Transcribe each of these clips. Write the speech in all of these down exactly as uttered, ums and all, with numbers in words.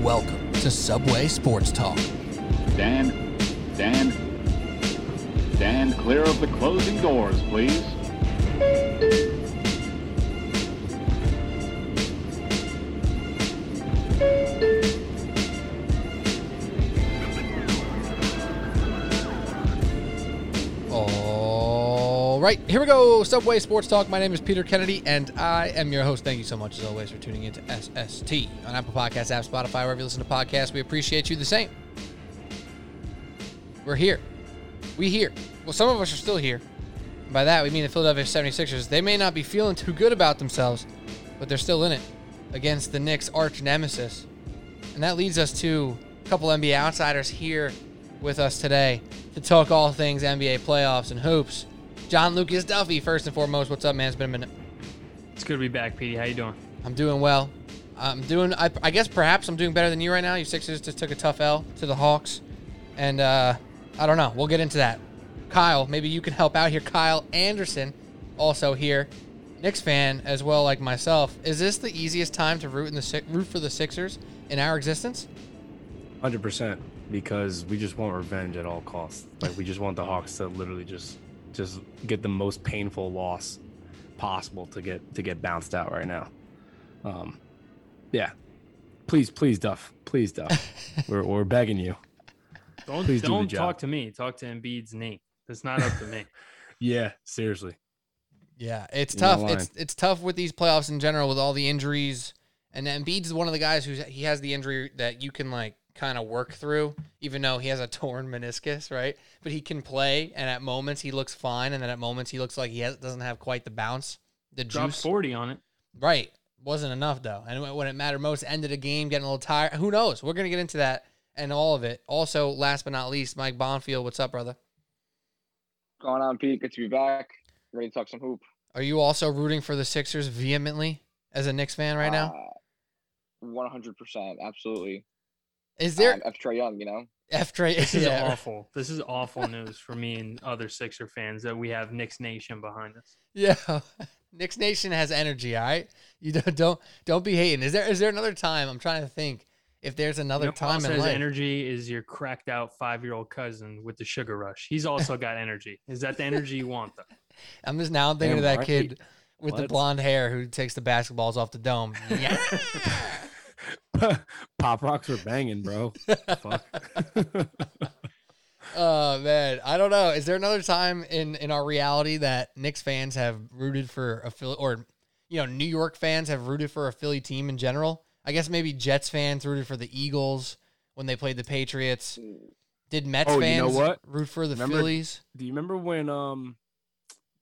Welcome to Subway Sports Talk. Dan, Dan, Dan, clear of the closing doors, please. All right, here we go, Subway Sports Talk. My name is Peter Kennedy, and I am your host. Thank you so much, as always, for tuning in to S S T on Apple Podcasts, App, Spotify, wherever you listen to podcasts. We appreciate you the same. We're here. We here. Well, some of us are still here. By that, we mean the Philadelphia seventy-sixers. They may not be feeling too good about themselves, but they're still in it against the Knicks' arch nemesis. And that leads us to a couple N B A outsiders here with us today to talk all things N B A playoffs and hoops. John Lucas Duffy, first and foremost. What's up, man? It's been a minute. It's good to be back, Petey. How you doing? I'm doing well. I'm doing, I, I guess perhaps I'm doing better than you right now. You Sixers just took a tough L to the Hawks. And uh, I don't know. We'll get into that. Kyle, maybe you can help out here. Kyle Anderson, also here. Knicks fan as well, like myself. Is this the easiest time to root in the root for the Sixers in our existence? one hundred percent. Because we just want revenge at all costs. Like, we just want the Hawks to literally just... just get the most painful loss possible to get to get bounced out right now. Um, yeah, please, please, Duff, please, Duff. we're we're begging you. Don't please don't do talk to me. Talk to Embiid's knee. That's not up to me. Yeah, seriously. Yeah, it's You're tough. It's it's tough with these playoffs in general with all the injuries. And Embiid's one of the guys who he has the injury that you can like kind of work through, even though he has a torn meniscus, right? But he can play, and at moments he looks fine, and then at moments he looks like he has, doesn't have quite the bounce, the juice. Dropped forty on it. Right. Wasn't enough, though. And when it mattered most, ended a game, getting a little tired. Who knows? We're going to get into that and all of it. Also, last but not least, Mike Bonfield. What's up, brother? What's going on, Pete? Good to be back. Ready to talk some hoop. Are you also rooting for the Sixers vehemently as a Knicks fan right now? Uh, one hundred percent. Absolutely. Is there um, F. Trae Young, you know? F. Trae. This is yeah. awful. This is awful news for me and other Sixer fans that we have Knicks Nation behind us. Yeah, Knicks Nation has energy. All right, you don't don't don't be hating. Is there is there another time? I'm trying to think if there's another you know, time in life. Energy is your cracked out five year old cousin with the sugar rush. He's also got energy. Is that the energy you want though? I'm just now thinking Damn, of that right? kid with what? the blonde hair who takes the basketballs off the dome. Yeah. Pop rocks were banging, bro. Fuck. Oh, man. I don't know. Is there another time in, in our reality that Knicks fans have rooted for a Philly, or, you know, New York fans have rooted for a Philly team in general? I guess maybe Jets fans rooted for the Eagles when they played the Patriots. Did Mets oh, fans you know what? root for the remember, Phillies? Do you remember when, um,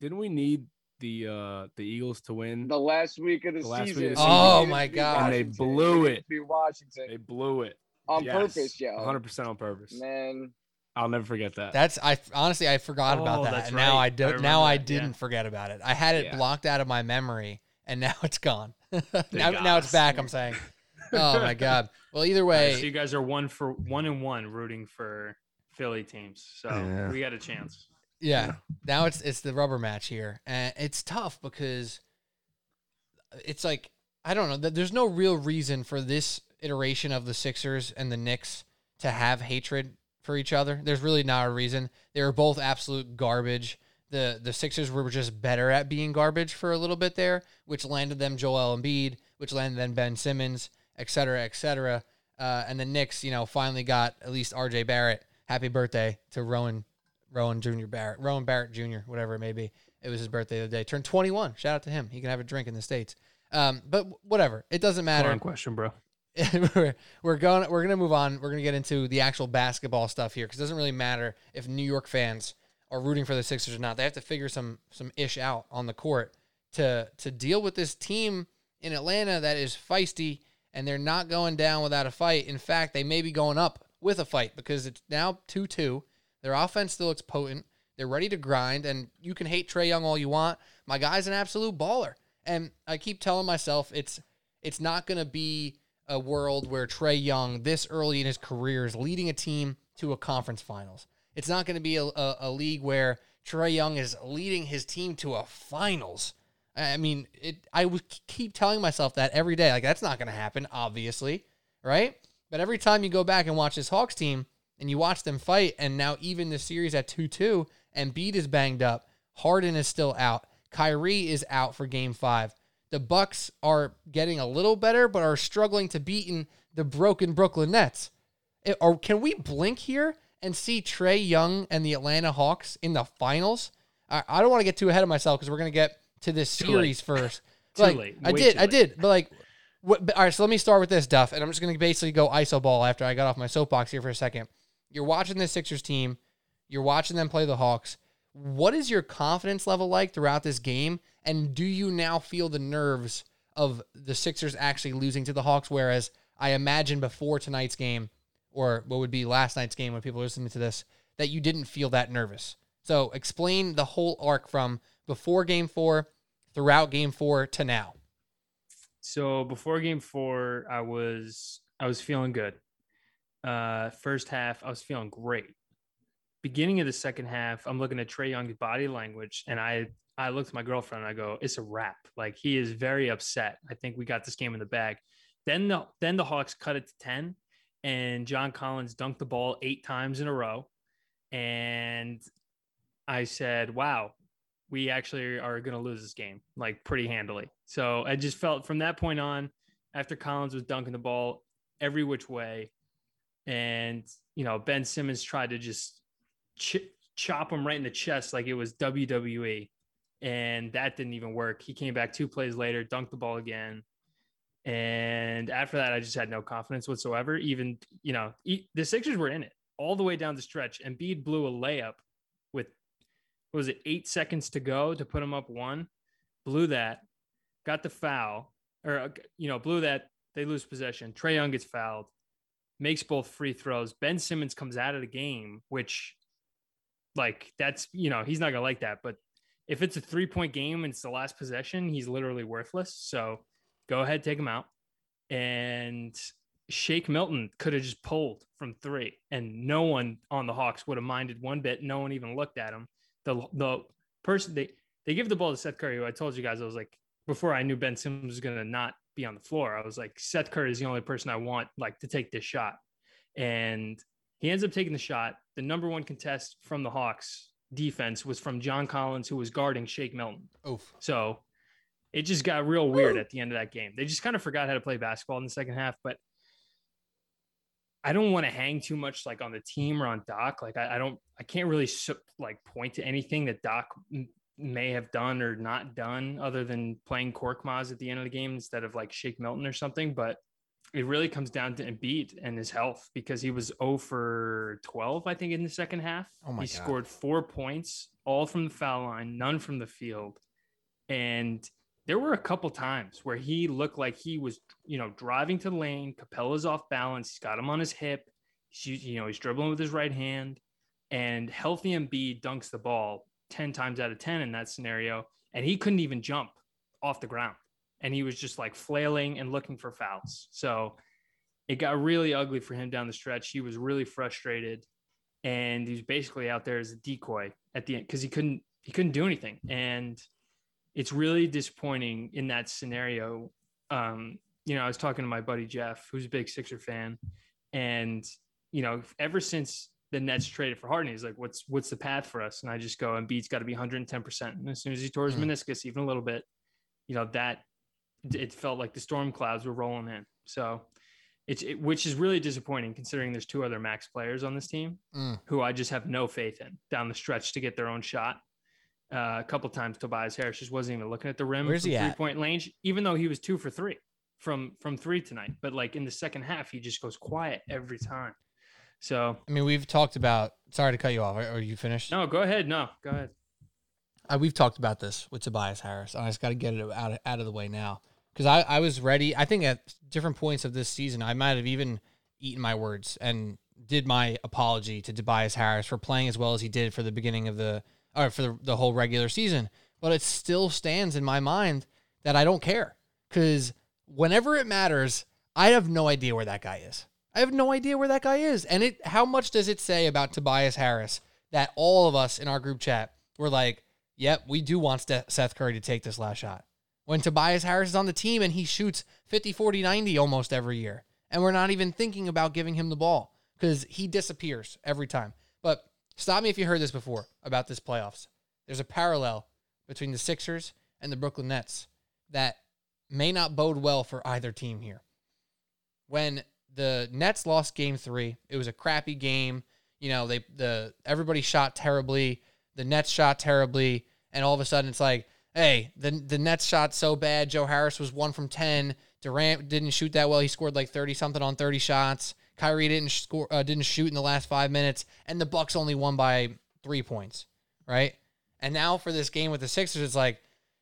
didn't we need the uh the Eagles to win the last week of the, the season. Week of the oh season. my god! And they blew it. They Washington. They blew it on yes. purpose, yeah. one hundred percent on purpose, man. I'll never forget that. That's I honestly I forgot oh, about that, and right. now I don't. Now I didn't yeah. forget about it. I had it yeah. blocked out of my memory, and now it's gone. now, now it's back. I'm saying, oh my god. Well, either way, right, so you guys are one for one and one rooting for Philly teams, so yeah. we got a chance. Yeah. yeah. Now it's it's the rubber match here. And it's tough because it's like, I don't know, there's no real reason for this iteration of the Sixers and the Knicks to have hatred for each other. There's really not a reason. They were both absolute garbage. The the Sixers were just better at being garbage for a little bit there, which landed them Joel Embiid, which landed them Ben Simmons, et cetera, et cetera. Uh, and the Knicks, you know, finally got at least R J Barrett. Happy birthday to Rowan. Rowan Junior Barrett, Rowan Barrett Junior, whatever it may be. It was his birthday the other day. Turned twenty-one. Shout out to him. He can have a drink in the States. Um, but whatever. It doesn't matter. Wrong question, bro. we're, we're going we're going to move on. We're going to get into the actual basketball stuff here because it doesn't really matter if New York fans are rooting for the Sixers or not. They have to figure some some ish out on the court to to deal with this team in Atlanta that is feisty, and they're not going down without a fight. In fact, they may be going up with a fight because it's now two two. Their offense still looks potent. They're ready to grind, and you can hate Trae Young all you want. My guy's an absolute baller, and I keep telling myself it's it's not going to be a world where Trae Young, this early in his career, is leading a team to a conference finals. It's not going to be a, a, a league where Trae Young is leading his team to a finals. I mean, it. I would keep telling myself that every day. Like, that's not going to happen, obviously, right? But every time you go back and watch this Hawks team and you watch them fight, and now even the series at two two, Embiid is banged up. Harden is still out. Kyrie is out for game five. The Bucks are getting a little better, but are struggling to beaten the broken Brooklyn Nets. It, or can we blink here and see Trae Young and the Atlanta Hawks in the finals? I, I don't want to get too ahead of myself because we're going to get to this too series late. first. too like, late. I did, too I late. did. But like, what, but, all right, so let me start with this, Duff, and I'm just going to basically go iso ball after I got off my soapbox here for a second. You're watching the Sixers team. You're watching them play the Hawks. What is your confidence level like throughout this game? And do you now feel the nerves of the Sixers actually losing to the Hawks? Whereas I imagine before tonight's game, or what would be last night's game when people are listening to this, that you didn't feel that nervous. So explain the whole arc from before game four, throughout game four to now. So before game four, I was, I was feeling good. Uh, first half, I was feeling great. Beginning of the second half, I'm looking at Trae Young's body language, and I, I looked at my girlfriend and I go, it's a wrap. Like, he is very upset. I think we got this game in the bag. Then the, then the Hawks cut it to ten, and John Collins dunked the ball eight times in a row. And I said, wow, we actually are going to lose this game, like, pretty handily. So I just felt from that point on, after Collins was dunking the ball every which way, and, you know, Ben Simmons tried to just ch- chop him right in the chest like it was W W E. And that didn't even work. He came back two plays later, dunked the ball again. And after that, I just had no confidence whatsoever. Even, you know, the Sixers were in it all the way down the stretch. Embiid blew a layup with, what was it, eight seconds to go to put him up one. Blew that, got the foul, or, you know, blew that. They lose possession. Trae Young gets fouled, makes both free throws. Ben Simmons comes out of the game, which, like, that's, you know, he's not going to like that, but if it's a three-point game and it's the last possession, he's literally worthless. So go ahead, take him out. And Shake Milton could have just pulled from three, and no one on the Hawks would have minded one bit. No one even looked at him. The the person they, they give the ball to Seth Curry, who I told you guys, I was like, before I knew Ben Simmons was going to not be on the floor, I was like, Seth Curry is the only person I want, like, to take this shot. And he ends up taking the shot. The number one contest from the Hawks defense was from John Collins, who was guarding Shake Milton. Oof. So it just got real weird at the end of that game. They just kind of forgot how to play basketball in the second half. But I don't want to hang too much, like, on the team or on Doc. Like, I, I don't, I can't really like point to anything that Doc m- may have done or not done, other than playing Korkmaz at the end of the game instead of, like, Shake Milton or something. But it really comes down to Embiid and his health, because he was zero for twelve, I think, in the second half. Oh my he God. scored four points, all from the foul line, none from the field. And there were a couple times where he looked like he was, you know, driving to the lane. Capella's off balance. He's got him on his hip. He's, you know, he's dribbling with his right hand. And healthy Embiid dunks the ball ten times out of ten in that scenario. And he couldn't even jump off the ground. And he was just, like, flailing and looking for fouls. So it got really ugly for him down the stretch. He was really frustrated, and he was basically out there as a decoy at the end, because he couldn't, he couldn't do anything. And it's really disappointing in that scenario. Um, you know, I was talking to my buddy Jeff, who's a big Sixer fan. And, you know, ever since the Nets traded for Harden, he's like, what's, what's the path for us? And I just go, Embiid's got to be one hundred ten percent. And as soon as he tore his meniscus, even a little bit, you know, that, it felt like the storm clouds were rolling in. So it's, it, which is really disappointing, considering there's two other max players on this team mm. who I just have no faith in down the stretch to get their own shot. Uh, a couple times, Tobias Harris just wasn't even looking at the rim. Where's he at? Three point range, even though he was two for three from, from three tonight. But, like, in the second half, he just goes quiet every time. So, I mean, we've talked about, sorry to cut you off. Are, are you finished? No, go ahead. No, go ahead. Uh, we've talked about this with Tobias Harris. I just got to get it out of, out of the way now. Because I, I was ready. I think at different points of this season, I might have even eaten my words and did my apology to Tobias Harris for playing as well as he did for the beginning of the or for the, the whole regular season. But it still stands in my mind that I don't care, because whenever it matters, I have no idea where that guy is. I have no idea where that guy is. And it, how much does it say about Tobias Harris that all of us in our group chat were like, "Yep, we do want Seth Curry to take this last shot." When Tobias Harris is on the team and he shoots fifty, forty, ninety almost every year. and we're not even thinking about giving him the ball because he disappears every time. But stop me if you heard this before about this playoffs. There's a parallel between the Sixers and the Brooklyn Nets that may not bode well for either team here. When the Nets lost game three, it was a crappy game. You know, they the everybody shot terribly. The Nets shot terribly. And all of a sudden it's like, hey, the, the Nets shot so bad. Joe Harris was one from ten. Durant didn't shoot that well. He scored like thirty-something on thirty shots. Kyrie didn't score, uh, didn't shoot in the last five minutes. And the Bucks only won by three points, right? And now for this game with the Sixers, it's like,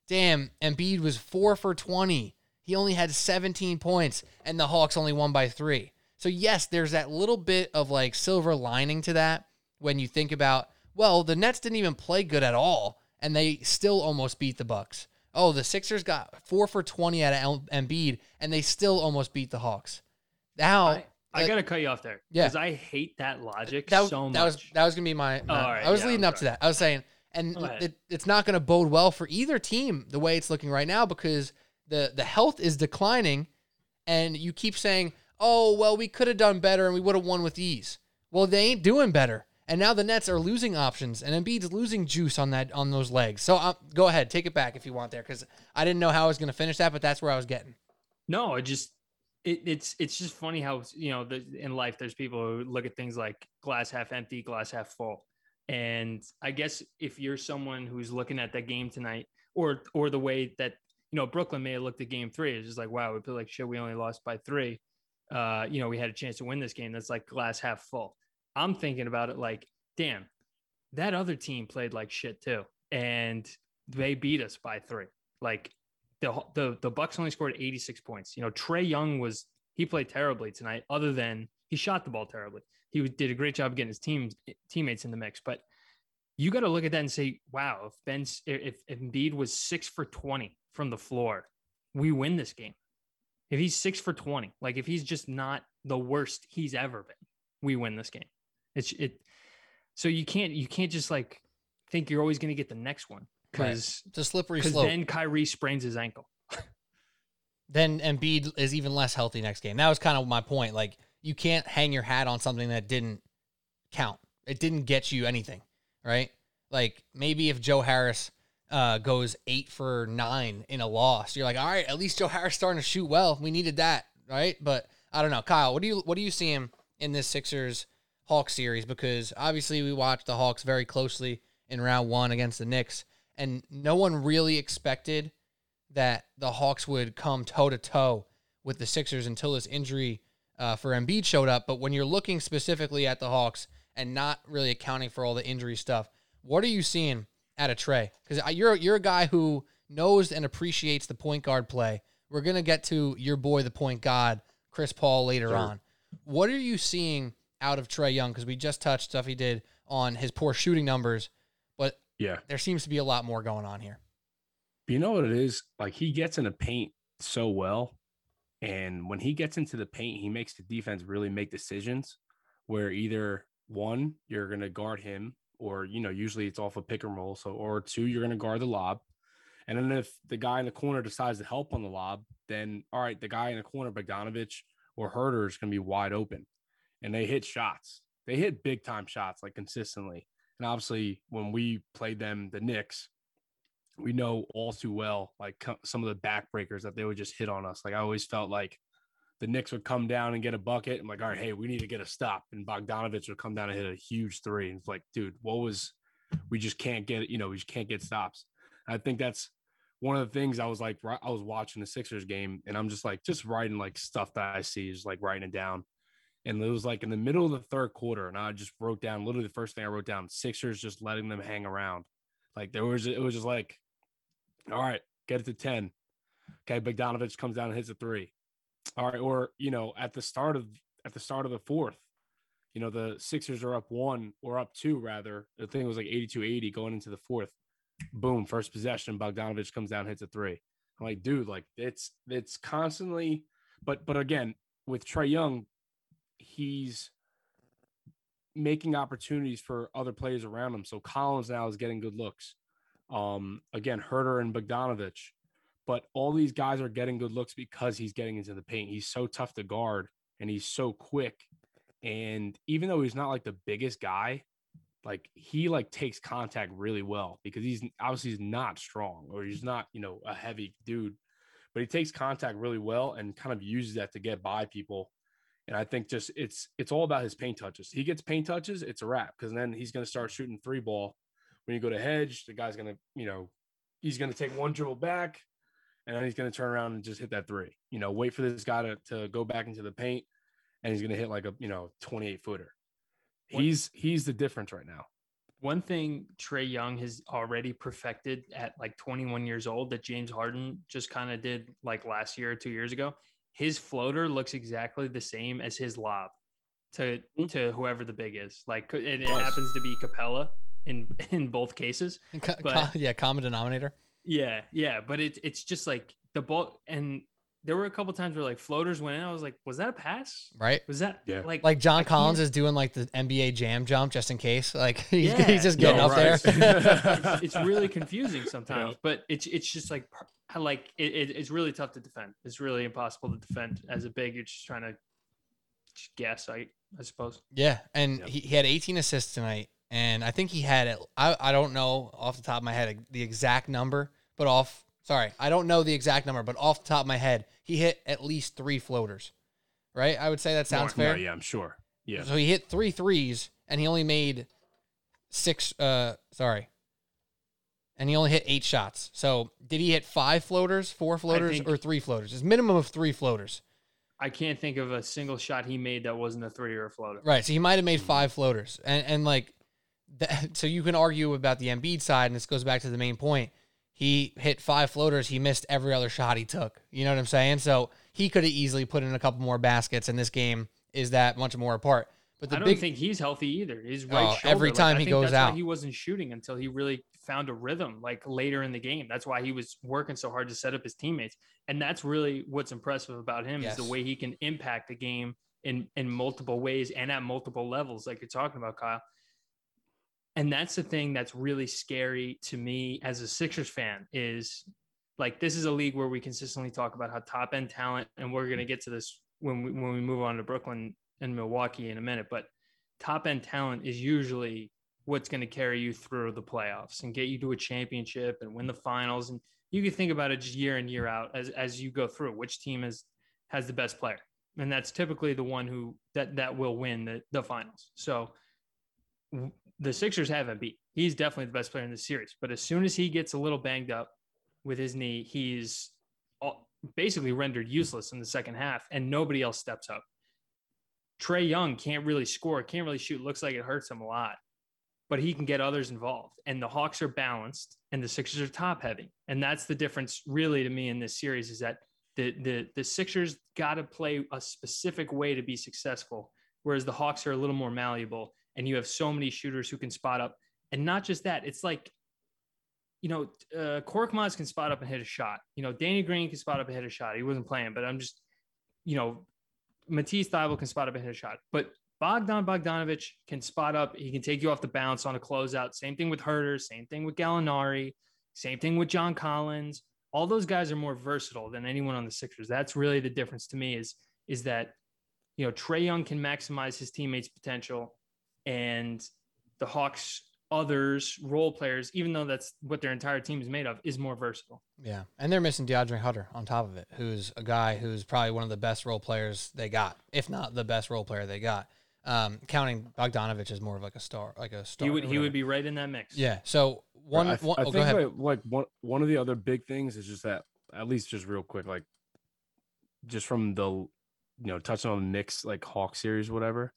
damn, Embiid was four for twenty. He only had seventeen points, and the Hawks only won by three. So, yes, there's that little bit of, like, silver lining to that when you think about, well, the Nets didn't even play good at all, and they still almost beat the Bucks. Oh, the Sixers got four for twenty out of Embiid, and they still almost beat the Hawks. Now... I- I uh, got to cut you off there because yeah. I hate that logic that, so much. That was, that was going to be my... my oh, right, I was yeah, leading I'm up sorry. to that. I was saying, and it, it's not going to bode well for either team the way it's looking right now because the, the health is declining and you keep saying, oh, well, we could have done better and we would have won with ease. Well, they ain't doing better. And now the Nets are losing options and Embiid's losing juice on that on those legs. So um, go ahead, take it back if you want there because I didn't know how I was going to finish that, but that's where I was getting. No, I just... It, it's it's just funny how, you know, the, in life, there's people who look at things like glass half empty, glass half full. And I guess if you're someone who's looking at that game tonight or or the way that, you know, Brooklyn may have looked at game three, it's just like, wow, we feel like shit, we only lost by three. Uh, you know, we had a chance to win this game. That's like glass half full. I'm thinking about it like, damn, that other team played like shit too. And they beat us by three. Like, The, the the Bucks only scored eighty-six points. You know, Trae Young was, he played terribly tonight, other than he shot the ball terribly. He did a great job getting his team, teammates in the mix. But you got to look at that and say, wow, if Ben, if, if Embiid was six for twenty from the floor, we win this game. If he's six for twenty, like if he's just not the worst he's ever been, we win this game. It's it. So you can't, you can't just like think you're always going to get the next one. Because right. It's a slippery slope. Then Kyrie sprains his ankle. Then Embiid is even less healthy next game. That was kind of my point. Like, you can't hang your hat on something that didn't count. It didn't get you anything, right? Like, maybe if Joe Harris uh, goes eight for nine in a loss, you're like, all right, at least Joe Harris starting to shoot well. We needed that, right? But I don't know. Kyle, what do you what do you see him in this Sixers-Hawks series? Because obviously we watched the Hawks very closely in round one against the Knicks. And no one really expected that the Hawks would come toe-to-toe with the Sixers until this injury uh, for Embiid showed up. But when you're looking specifically at the Hawks and not really accounting for all the injury stuff, what are you seeing out of Trae? Because you're, you're a guy who knows and appreciates the point guard play. We're going to get to your boy, the point god, Chris Paul, later sure. on. What are you seeing out of Trae Young? Because we just touched stuff he did on his poor shooting numbers. But yeah, there seems to be a lot more going on here. You know what it is? Like, he gets in the paint so well. And when he gets into the paint, he makes the defense really make decisions where either one, you're going to guard him, or, you know, usually it's off a pick and roll. So, or two, you're going to guard the lob. And then if the guy in the corner decides to help on the lob, then all right, the guy in the corner, Bogdanović or Huerter, is going to be wide open. And they hit shots. They hit big time shots, like consistently. And obviously, when we played them, the Knicks, we know all too well, like some of the backbreakers that they would just hit on us. Like, I always felt like the Knicks would come down and get a bucket. I'm like, all right, hey, we need to get a stop. And Bogdanović would come down and hit a huge three. And it's like, dude, what was – we just can't get – you know, we just can't get stops. And I think that's one of the things I was like – I was watching the Sixers game, and I'm just like just writing like stuff that I see, just like writing it down. And it was like in the middle of the third quarter, and I just wrote down literally the first thing I wrote down: Sixers just letting them hang around. Like there was, it was just like, all right, get it to ten. Okay, Bogdanović comes down and hits a three. All right, or you know, at the start of at the start of the fourth, you know, the Sixers are up one or up two rather. The thing was like eighty-two eighty going into the fourth. Boom, first possession, Bogdanović comes down and hits a three. I'm like, dude, like it's it's constantly, but but again with Trae Young, he's making opportunities for other players around him. So Collins now is getting good looks. Um, again, Huerter and Bogdanović, but all these guys are getting good looks because he's getting into the paint. He's so tough to guard and he's so quick. And even though he's not like the biggest guy, like he like takes contact really well because he's obviously he's not strong or he's not, you know, a heavy dude, but he takes contact really well and kind of uses that to get by people. And I think just it's it's all about his paint touches. He gets paint touches, it's a wrap, because then he's going to start shooting three ball. When you go to hedge, the guy's going to, you know, he's going to take one dribble back, and then he's going to turn around and just hit that three. You know, wait for this guy to, to go back into the paint, and he's going to hit like a, you know, twenty-eight footer. He's he's the difference right now. One thing Trae Young has already perfected at like twenty-one years old that James Harden just kind of did like last year or two years ago. His floater looks exactly the same as his lob to to whoever the big is. Like it, it happens to be Capella in in both cases. But, Co- yeah, common denominator. Yeah, yeah, but it it's just like the ball, and there were a couple times where like floaters went in. I was like, was that a pass? Right? Was that yeah. like like John Collins is doing like the N B A jam jump just in case? Like he's, yeah. he's just getting no, up right. there. it's, it's really confusing sometimes, yeah. but it's it's just like. I like it, it, it's really tough to defend. It's really impossible to defend as a big. You're just trying to guess, I I suppose. Yeah, and yep. he, he had eighteen assists tonight, and I think he had it. I, I don't know off the top of my head the exact number, but off sorry, I don't know the exact number, but off the top of my head, he hit at least three floaters, right? I would say that sounds More, fair. No, yeah, I'm sure. Yeah. So he hit three threes, and he only made six. Uh, sorry. And he only hit eight shots. So did he hit five floaters, four floaters, or three floaters? It's minimum of three floaters. I can't think of a single shot he made that wasn't a three or a floater. Right, so he might have made five floaters. And, and like, that, so you can argue about the Embiid side, and this goes back to the main point. He hit five floaters. He missed every other shot he took. You know what I'm saying? So he could have easily put in a couple more baskets, and this game is that much more apart. But the I don't big, think he's healthy either. His right oh, shoulder. Every time like, he think goes that's out, why he wasn't shooting until he really found a rhythm. Like later in the game, that's why he was working so hard to set up his teammates. And that's really what's impressive about him yes. is the way he can impact the game in in multiple ways and at multiple levels, like you're talking about, Kyle. And that's the thing that's really scary to me as a Sixers fan is like this is a league where we consistently talk about how top end talent, and we're going to get to this when we when we move on to Brooklyn and Milwaukee in a minute, but top end talent is usually what's going to carry you through the playoffs and get you to a championship and win the finals. And you can think about it just year in, year out as, as you go through which team is, has the best player. And that's typically the one who that, that will win the, the finals. So the Sixers haven't beat, he's definitely the best player in the series, but as soon as he gets a little banged up with his knee, he's all, basically rendered useless in the second half and nobody else steps up. Trae Young can't really score, can't really shoot. Looks like it hurts him a lot, but he can get others involved. And the Hawks are balanced, and the Sixers are top heavy. And that's the difference, really, to me in this series is that the the the Sixers got to play a specific way to be successful, whereas the Hawks are a little more malleable. And you have so many shooters who can spot up, and not just that. It's like, you know, uh, Korkmaz can spot up and hit a shot. You know, Danny Green can spot up and hit a shot. He wasn't playing, but I'm just, you know. Matisse Thybulle can spot up and hit a shot, but Bojan Bogdanović can spot up. He can take you off the bounce on a closeout. Same thing with Huerter. Same thing with Gallinari. Same thing with John Collins. All those guys are more versatile than anyone on the Sixers. That's really the difference to me is, is that, you know, Trae Young can maximize his teammates' potential, and the Hawks, others, role players, even though that's what their entire team is made of, is more versatile. Yeah, and they're missing DeAndre Ayton on top of it, who's a guy who's probably one of the best role players they got, if not the best role player they got. Um, counting Bogdanović as more of like a star, like a star. He would he would be right in that mix. Yeah. So one, I, I one oh, think go ahead. Like, like one one of the other big things is just that, at least just real quick, like just from the, you know, touching on the Knicks like Hawk series, whatever.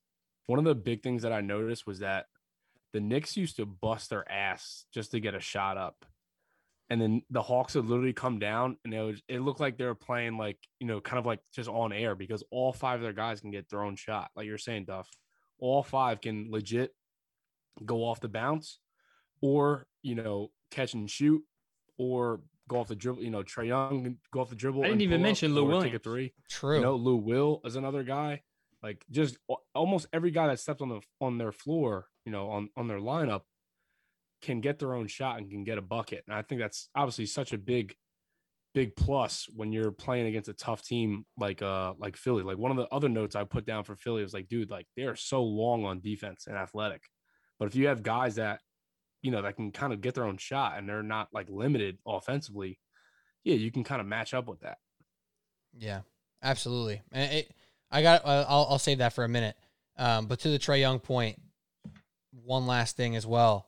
One of the big things that I noticed was that the Knicks used to bust their ass just to get a shot up. And then the Hawks would literally come down, and it, was, it looked like they were playing like, you know, kind of like just on air, because all five of their guys can get thrown shot. Like you're saying, Duff, all five can legit go off the bounce or, you know, catch and shoot or go off the dribble. You know, Trae Young can go off the dribble. I didn't even mention Lou Williams. Take a three. True. You know, Lou Will is another guy. Like just almost every guy that stepped on the on their floor, you know, on, on their lineup can get their own shot and can get a bucket. And I think that's obviously such a big big plus when you're playing against a tough team like uh like Philly. Like one of the other notes I put down for Philly was like, dude, like they are so long on defense and athletic, but if you have guys that, you know, that can kind of get their own shot and they're not like limited offensively, yeah, you can kind of match up with that. Yeah, absolutely. And it, I got, I'll, I'll save that for a minute. Um, but to the Trae Young point, one last thing as well.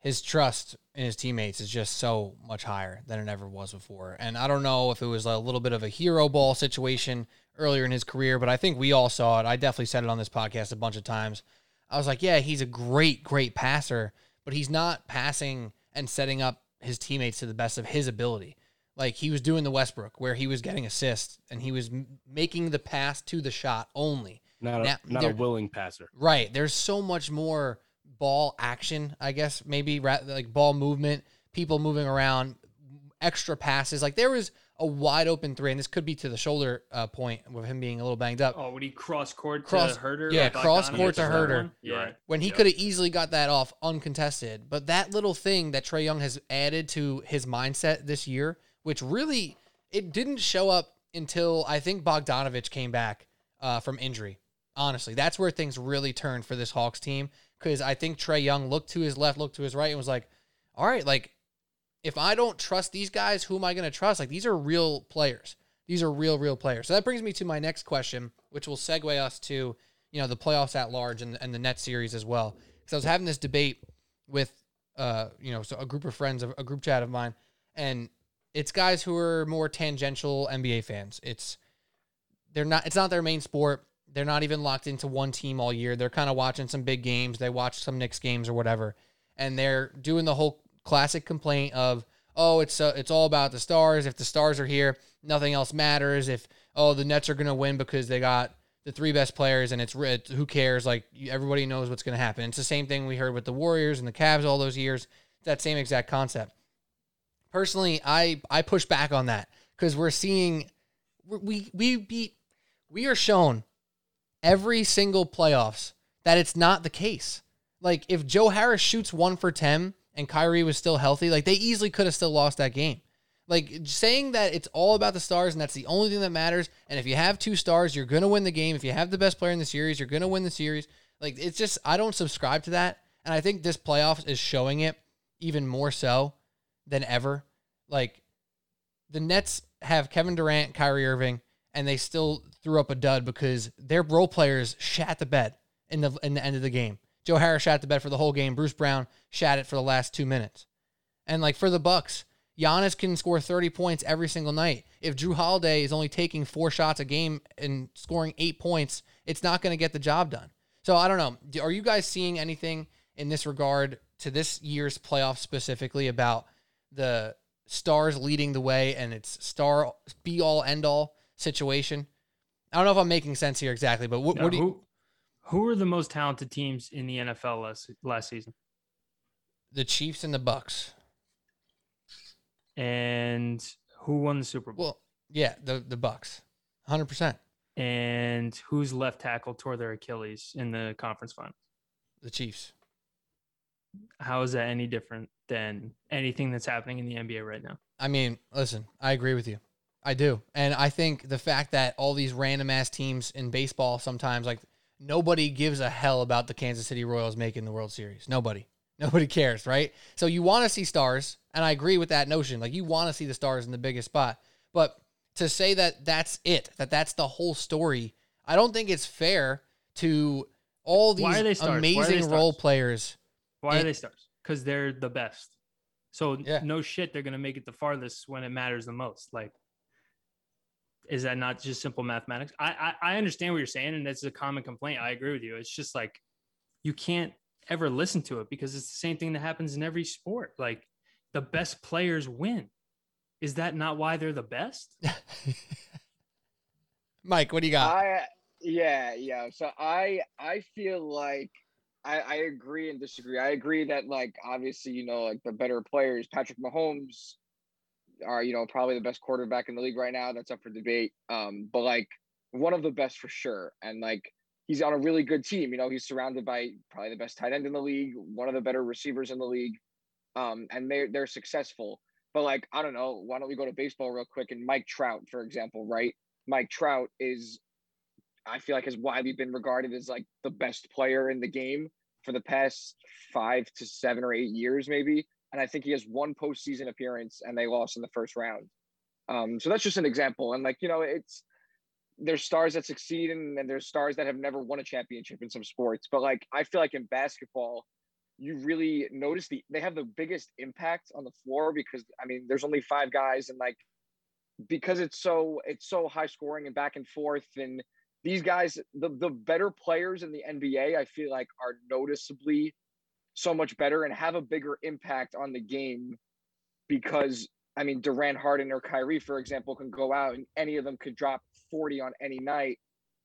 His trust in his teammates is just so much higher than it ever was before. And I don't know if it was a little bit of a hero ball situation earlier in his career, but I think we all saw it. I definitely said it on this podcast a bunch of times. I was like, yeah, he's a great, great passer, but he's not passing and setting up his teammates to the best of his ability. Like he was doing the Westbrook where he was getting assists and he was m- making the pass to the shot only. Not a, now, not a willing passer. Right. There's so much more ball action, I guess, maybe like ball movement, people moving around, extra passes. Like there was a wide open three, and this could be to the shoulder uh, point with him being a little banged up. Oh, would he cross court to Huerter? Yeah, cross court to Huerter. Yeah. When he yep. could have easily got that off uncontested. But that little thing that Trae Young has added to his mindset this year, which really it didn't show up until I think Bogdanović came back uh, from injury. Honestly, that's where things really turned for this Hawks team. Because I think Trae Young looked to his left, looked to his right, and was like, all right, like, if I don't trust these guys, who am I going to trust? Like, these are real players. These are real, real players. So that brings me to my next question, which will segue us to, you know, the playoffs at large and, and the Nets series as well. Because I was having this debate with, uh, you know, so a group of friends, a group chat of mine, and it's guys who are more tangential N B A fans. It's they're not. It's not their main sport. They're not even locked into one team all year. They're kind of watching some big games. They watch some Knicks games or whatever. And they're doing the whole classic complaint of, oh, it's uh, it's all about the stars. If the stars are here, nothing else matters. If, oh, the Nets are going to win because they got the three best players and it's, it's who cares? Like, everybody knows what's going to happen. It's the same thing we heard with the Warriors and the Cavs all those years. It's that same exact concept. Personally, I, I push back on that because we're seeing we we beat we are shown every single playoffs that it's not the case. Like if Joe Harris shoots one for ten and Kyrie was still healthy, like they easily could have still lost that game. Like saying that it's all about the stars and that's the only thing that matters. And if you have two stars, you're going to win the game. If you have the best player in the series, you're going to win the series. Like it's just, I don't subscribe to that. And I think this playoffs is showing it even more so than ever. Like the Nets have Kevin Durant, Kyrie Irving, and they still threw up a dud because their role players shat the bed in the in the end of the game. Joe Harris shat the bed for the whole game. Bruce Brown shat it for the last two minutes. And like for the Bucks, Giannis can score thirty points every single night. If Jrue Holiday is only taking four shots a game and scoring eight points, it's not going to get the job done. So I don't know. Are you guys seeing anything in this regard to this year's playoffs specifically about the stars leading the way and it's star be all end all situation? I don't know if I'm making sense here exactly, but what, no, what do you... Who, who are the most talented teams in the N F L last, last season? The Chiefs and the Bucks. And who won the Super Bowl? Well, yeah, the, the Bucks, one hundred percent. And whose left tackle tore their Achilles in the conference finals? The Chiefs. How is that any different than anything that's happening in the N B A right now? I mean, listen, I agree with you. I do. And I think the fact that all these random ass teams in baseball sometimes, like nobody gives a hell about the Kansas City Royals making the World Series. Nobody. Nobody cares, right? So you want to see stars, and I agree with that notion. Like you want to see the stars in the biggest spot. But to say that that's it, that that's the whole story, I don't think it's fair to all these amazing role players. Why are they stars? Because they're the best. So yeah. No shit, they're going to make it the farthest when it matters the most. Like, is that not just simple mathematics? I, I I understand what you're saying, and that's a common complaint. I agree with you. It's just like you can't ever listen to it because it's the same thing that happens in every sport. Like the best players win. Is that not why they're the best? Mike, what do you got? I, yeah, yeah. So I I feel like I, I agree and disagree. I agree that like obviously, you know, like the better players, Patrick Mahomes are, you know, probably the best quarterback in the league right now. That's up for debate. Um, but like one of the best for sure. And like, he's on a really good team. You know, he's surrounded by probably the best tight end in the league, one of the better receivers in the league. Um, and they're, they're successful, But, like, I don't know, why don't we go to baseball real quick? And Mike Trout, for example, right? Mike Trout is, I feel like, has widely been regarded as, like, the best player in the game for the past five to seven or eight years, maybe. And I think he has one postseason appearance, and they lost in the first round. Um, so that's just an example. And, like, you know, it's there's stars that succeed, and, and there's stars that have never won a championship in some sports. But, like, I feel like in basketball, you really notice the they have the biggest impact on the floor because, I mean, there's only five guys, and, like, because it's so it's so high scoring and back and forth, and these guys, the the better players in the N B A, I feel like, are noticeably so much better and have a bigger impact on the game because, I mean, Durant, Harden, or Kyrie, for example, can go out and any of them could drop forty on any night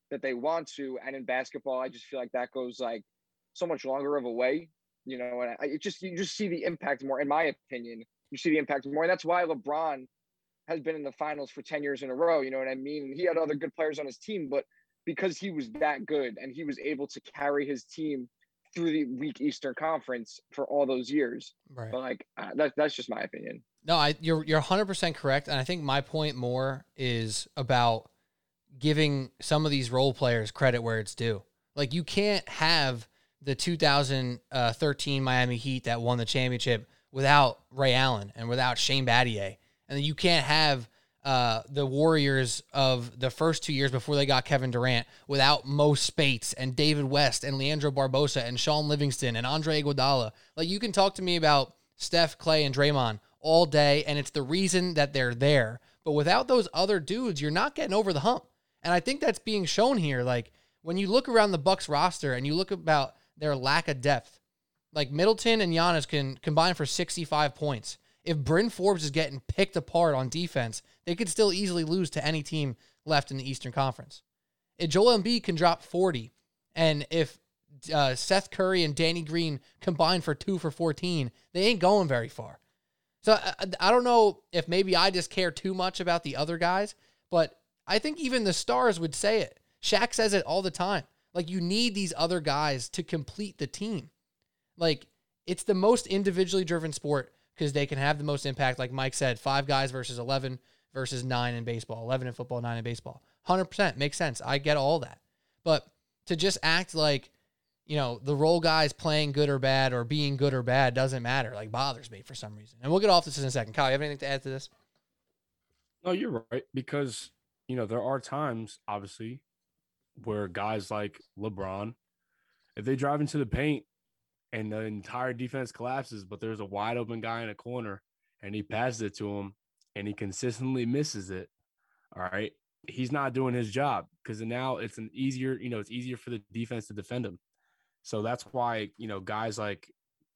that they want to. And in basketball, I just feel like that goes, like, so much longer of a way. You know, and I, it just you just see the impact more. In my opinion, you see the impact more, and that's why LeBron has been in the finals for ten years in a row. You know what I mean? He had other good players on his team, but because he was that good and he was able to carry his team through the weak Eastern Conference for all those years, right? But like uh, that, that's just my opinion. No, I you're you're one hundred percent correct, and I think my point more is about giving some of these role players credit where it's due. Like you can't have the two thousand thirteen Miami Heat that won the championship without Ray Allen and without Shane Battier. And you can't have uh, the Warriors of the first two years before they got Kevin Durant without Mo Spates and David West and Leandro Barbosa and Sean Livingston and Andre Iguodala. Like you can talk to me about Steph, Clay, and Draymond all day, and it's the reason that they're there. But without those other dudes, you're not getting over the hump. And I think that's being shown here. Like when you look around the Bucks roster and you look about their lack of depth. Like Middleton and Giannis can combine for sixty-five points. If Bryn Forbes is getting picked apart on defense, they could still easily lose to any team left in the Eastern Conference. If Joel Embiid can drop forty, and if uh, Seth Curry and Danny Green combine for two for fourteen, they ain't going very far. So I, I don't know if maybe I just care too much about the other guys, but I think even the stars would say it. Shaq says it all the time. Like, you need these other guys to complete the team. Like, it's the most individually driven sport because they can have the most impact. Like Mike said, five guys versus eleven versus nine in baseball, eleven in football, nine in baseball. one hundred percent makes sense. I get all that. But to just act like, you know, the role guys playing good or bad or being good or bad doesn't matter, like, bothers me for some reason. And we'll get off this in a second. Kyle, you have anything to add to this? No, you're right. Because, you know, there are times, obviously, where guys like LeBron, if they drive into the paint and the entire defense collapses, but there's a wide open guy in a corner and he passes it to him and he consistently misses it, all right, he's not doing his job because now it's an easier, you know, it's easier for the defense to defend him. So that's why, you know, guys like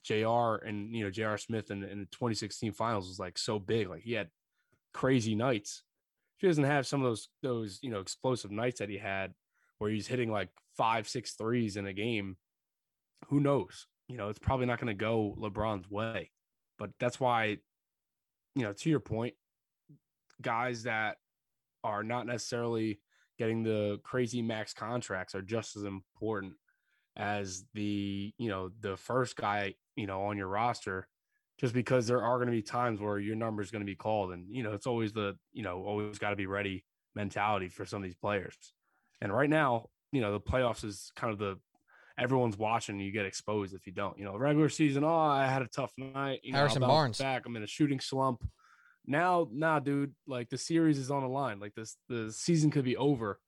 J R and, you know, J R Smith in, in the twenty sixteen finals was like so big. Like he had crazy nights. If he doesn't have some of those, those, you know, explosive nights that he had, where he's hitting like five, six threes in a game, who knows? You know, it's probably not going to go LeBron's way. But that's why, you know, to your point, guys that are not necessarily getting the crazy max contracts are just as important as the, you know, the first guy, you know, on your roster, just because there are going to be times where your number is going to be called. And, you know, it's always the, you know, always got to be ready mentality for some of these players. And right now, you know, the playoffs is kind of the everyone's watching. You get exposed if you don't. You know, regular season, oh, I had a tough night. You know, Harrison Barnes back. I'm in a shooting slump. Now, nah, dude. Like the series is on the line. Like this, the season could be over.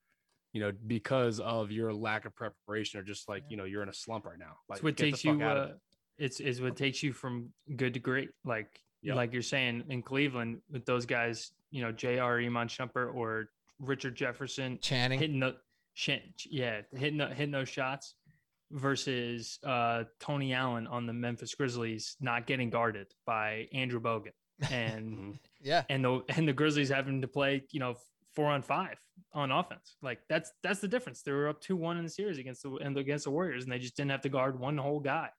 You know, because of your lack of preparation, or just like, you know, you're in a slump right now. Like, it's what takes you. Uh, it's is what takes you from good to great. Like yep. like you're saying in Cleveland with those guys. You know, J R, Iman Shumpert, or Richard Jefferson, Channing hitting the yeah hitting the, hitting those shots versus uh, Tony Allen on the Memphis Grizzlies not getting guarded by Andrew Bogut and yeah and the and the Grizzlies having to play, you know, four on five on offense. Like that's that's the difference. They were up two one in the series against the and against the Warriors, and they just didn't have to guard one whole guy.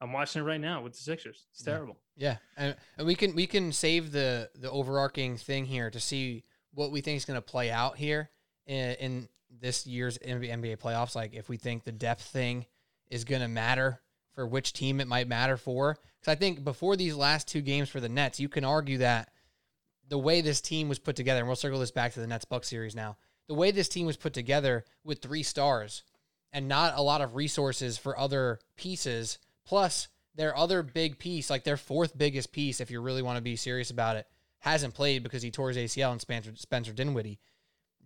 I'm watching it right now with the Sixers. It's terrible. Yeah, yeah. And, and we can we can save the the overarching thing here to see what we think is going to play out here in, in this year's N B A playoffs. Like if we think the depth thing is going to matter for which team it might matter for. Because I think before these last two games for the Nets, you can argue that the way this team was put together, and we'll circle this back to the Nets-Bucks series now, the way this team was put together with three stars and not a lot of resources for other pieces, plus their other big piece, like their fourth biggest piece, if you really want to be serious about it, hasn't played because he tore his A C L and Spencer, Spencer Dinwiddie.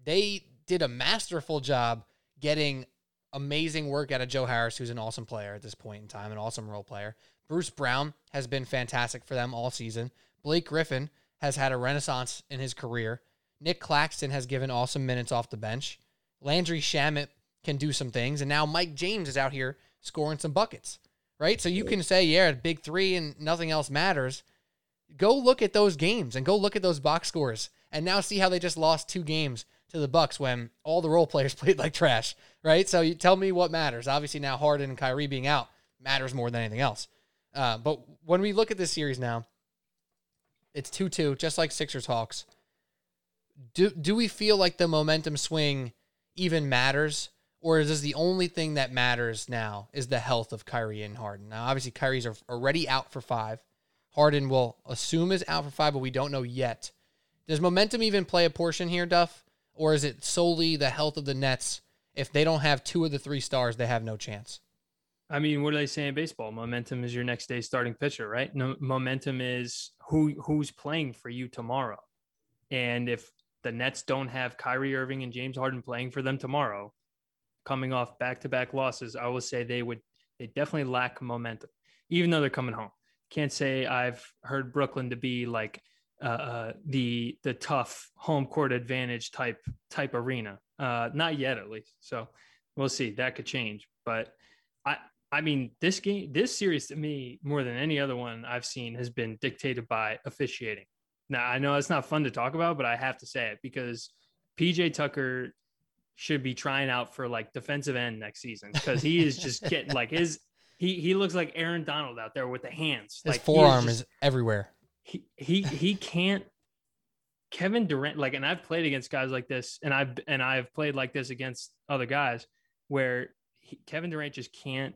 They did a masterful job getting amazing work out of Joe Harris, who's an awesome player at this point in time, an awesome role player. Bruce Brown has been fantastic for them all season. Blake Griffin has had a renaissance in his career. Nick Claxton has given awesome minutes off the bench. Landry Shamet can do some things. And now Mike James is out here scoring some buckets, right? So you can say, yeah, big three and nothing else matters. Go look at those games and go look at those box scores and now see how they just lost two games to the Bucks when all the role players played like trash, right? So you tell me what matters. Obviously now Harden and Kyrie being out matters more than anything else. Uh, but when we look at this series now, it's two two, just like Sixers Hawks. Do do we feel like the momentum swing even matters? Or is this the only thing that matters now is the health of Kyrie and Harden? Now, obviously, Kyrie's are already out for five. Harden will assume is out for five, but we don't know yet. Does momentum even play a portion here, Duff? Or is it solely the health of the Nets? If they don't have two of the three stars, they have no chance. I mean, what do they say in baseball? Momentum is your next day starting pitcher, right? No, momentum is who who's playing for you tomorrow. And if the Nets don't have Kyrie Irving and James Harden playing for them tomorrow, coming off back-to-back losses, I will say they would they definitely lack momentum, even though they're coming home. Can't say I've heard Brooklyn to be like uh, uh, the the tough home court advantage type type arena. Uh, not yet, at least. So we'll see. That could change. But I I mean, this game, this series to me, more than any other one I've seen, has been dictated by officiating. Now, I know it's not fun to talk about, but I have to say it because P J Tucker should be trying out for like defensive end next season because he is just getting like his. He he looks like Aaron Donald out there with the hands. His like, forearm is, just, is everywhere. He he he can't. Kevin Durant, like, and I've played against guys like this, and I've and I've played like this against other guys where he, Kevin Durant just can't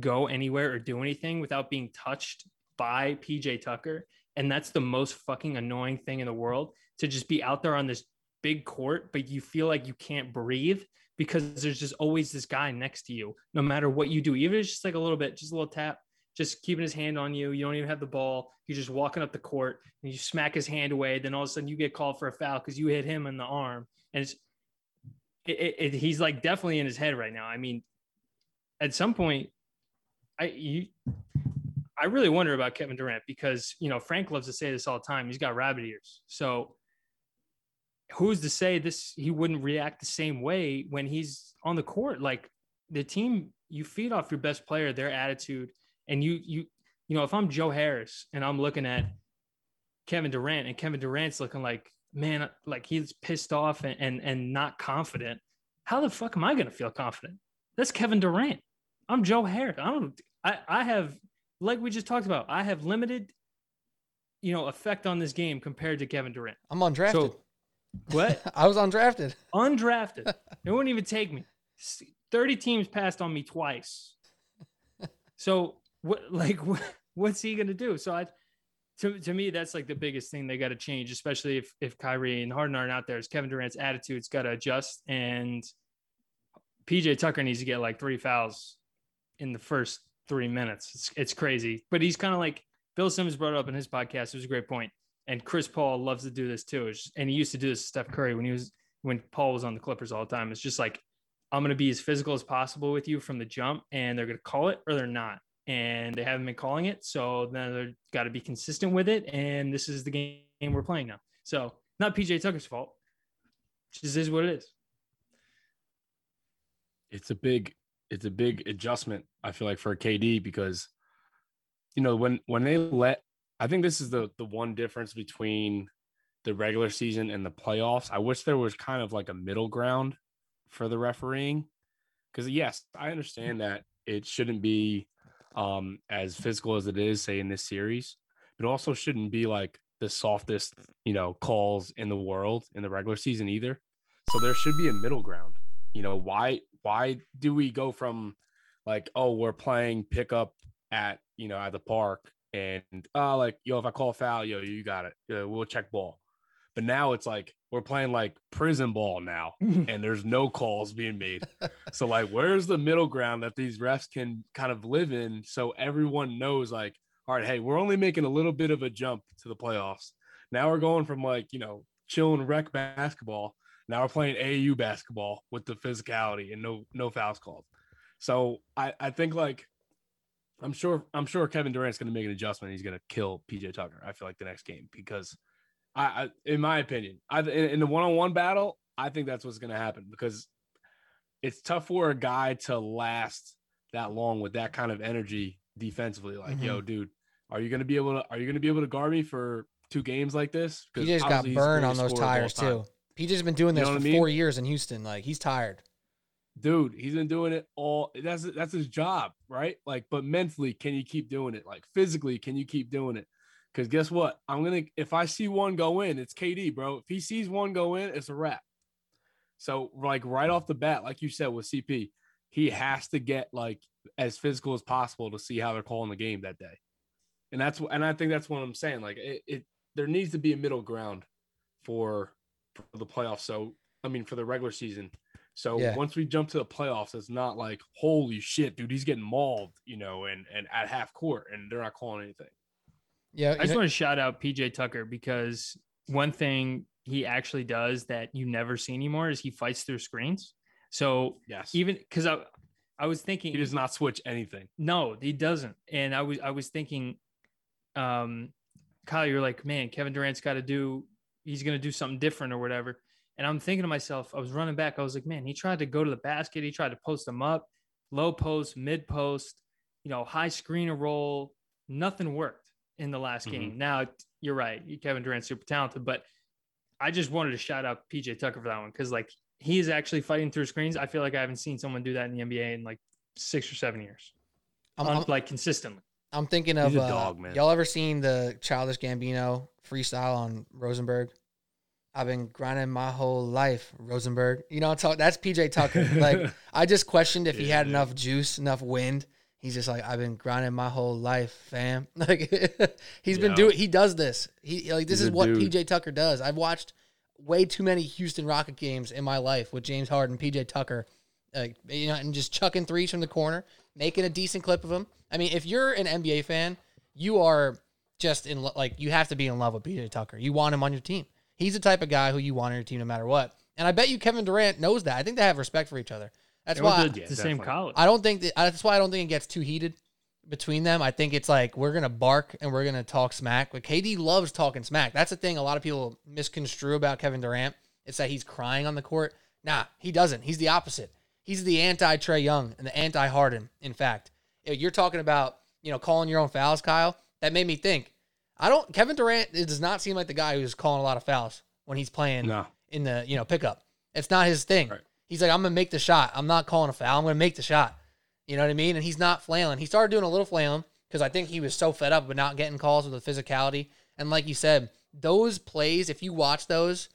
go anywhere or do anything without being touched by P J Tucker, and that's the most fucking annoying thing in the world, to just be out there on this big court, but you feel like you can't breathe because there's just always this guy next to you, no matter what you do. Even if it's just like a little bit, just a little tap, just keeping his hand on you. You don't even have the ball. You're just walking up the court and you smack his hand away. Then all of a sudden you get called for a foul because you hit him in the arm. And it's, it, it, it, he's like definitely in his head right now. I mean, at some point, I you, I really wonder about Kevin Durant because, you know, Frank loves to say this all the time. He's got rabbit ears. So who's to say this, he wouldn't react the same way when he's on the court? Like the team, you feed off your best player, their attitude. And you, you, you know, if I'm Joe Harris and I'm looking at Kevin Durant and Kevin Durant's looking like, man, like he's pissed off and, and, and not confident. How the fuck am I going to feel confident? That's Kevin Durant. I'm Joe Harris. I don't, I, I have, like we just talked about, I have limited, you know, effect on this game compared to Kevin Durant. I'm undrafted. So, what? I was undrafted. Undrafted. It wouldn't even take me. thirty teams passed on me twice. So what, like, what, what's he going to do? So I, to, to me, that's like the biggest thing they got to change, especially if, if Kyrie and Harden aren't out there, is Kevin Durant's attitude's got to adjust. And P J Tucker needs to get like three fouls in the first three minutes. It's, it's crazy, but he's kind of like Bill Simmons brought it up in his podcast. It was a great point. And Chris Paul loves to do this too. Just, and he used to do this to Steph Curry when he was, when Paul was on the Clippers all the time. It's just like, I'm going to be as physical as possible with you from the jump, and they're going to call it or they're not. And they haven't been calling it. So then they've got to be consistent with it. And this is the game we're playing now. So not P J Tucker's fault. It just is what it is. It's a big, it's a big adjustment. I feel like for K D, because, you know, when, when they let, I think this is the the one difference between the regular season and the playoffs. I wish there was kind of like a middle ground for the refereeing, because yes, I understand that it shouldn't be um, as physical as it is, say in this series, but also shouldn't be like the softest, you know, calls in the world in the regular season either. So there should be a middle ground. You know, why why do we go from like, oh, we're playing pickup at, you know, at the park, and uh, like, yo, if I call foul, yo, you got it. Yeah, we'll check ball. But now it's like we're playing like prison ball now, and there's no calls being made. So like, where's the middle ground that these refs can kind of live in? So everyone knows, like, all right, hey, we're only making a little bit of a jump to the playoffs. Now we're going from like, you know, chilling rec basketball. Now we're playing A A U basketball with the physicality and no no fouls called. So I, I think like I'm sure I'm sure Kevin Durant's going to make an adjustment. He's going to kill P J Tucker, I feel like, the next game, because I, I in my opinion, I in, in the one-on-one battle, I think that's what's going to happen, because it's tough for a guy to last that long with that kind of energy defensively. Like, mm-hmm. yo, dude, are you going to be able to are you going to be able to guard me for two games like this? Because P J's got burned on those tires too. P J's been doing this you know for I mean? four years in Houston. Like, he's tired. Dude, he's been doing it all. That's that's his job, right? Like, but mentally, can you keep doing it? Like, physically, can you keep doing it? Because guess what? I'm gonna if I see one go in, it's K D, bro. If he sees one go in, it's a wrap. So, like, right off the bat, like you said with C P, he has to get like as physical as possible to see how they're calling the game that day. And that's and I think that's what I'm saying. Like, it, it there needs to be a middle ground for for the playoffs. So, I mean, for the regular season. So yeah. Once we jump to the playoffs, it's not like, holy shit, dude, he's getting mauled, you know, and, and at half court, and they're not calling anything. Yeah, I just know- want to shout out P J Tucker, because one thing he actually does that you never see anymore is he fights through screens. So yes. even because I I was thinking he does not switch anything. No, he doesn't. And I was I was thinking, um, Kyle, you're like, man, Kevin Durant's got to do he's going to do something different or whatever. And I'm thinking to myself, I was running back. I was like, man, he tried to go to the basket. He tried to post them up, low post, mid post, you know, high screener roll. Nothing worked in the last mm-hmm. game. Now, you're right. Kevin Durant's super talented. But I just wanted to shout out P J Tucker for that one, because, like, he is actually fighting through screens. I feel like I haven't seen someone do that in the N B A in, like, six or seven years, I'm, I'm, like, consistently. I'm thinking of uh, dog, man. Y'all ever seen the Childish Gambino freestyle on Rosenberg? I've been grinding my whole life, Rosenberg. You know, talk, that's P J Tucker. Like, I just questioned if yeah, he had yeah. enough juice, enough wind. He's just like, I've been grinding my whole life, fam. Like, he's yeah. been doing. He does this. He like this He's is what dude. P J Tucker does. I've watched way too many Houston Rocket games in my life with James Harden, P J Tucker, like, you know, and just chucking threes from the corner, making a decent clip of them. I mean, if you're an N B A fan, you are just in like you have to be in love with P J Tucker. You want him on your team. He's the type of guy who you want on your team no matter what. And I bet you Kevin Durant knows that. I think they have respect for each other. That's why it's the definitely. same college. I don't think that, that's why I don't think it gets too heated between them. I think it's like we're going to bark and we're going to talk smack. Like, K D loves talking smack. That's the thing a lot of people misconstrue about Kevin Durant. It's that he's crying on the court. Nah, he doesn't. He's the opposite. He's the anti-Trae Young and the anti-Harden, in fact. You're talking about, you know, calling your own fouls, Kyle. That made me think. I don't. Kevin Durant, it does not seem like the guy who's calling a lot of fouls when he's playing no. in the you know pickup. It's not his thing. Right. He's like, I'm gonna make the shot. I'm not calling a foul. I'm gonna make the shot. You know what I mean? And he's not flailing. He started doing a little flailing because I think he was so fed up with not getting calls with the physicality. And like you said, those plays, if you watch those,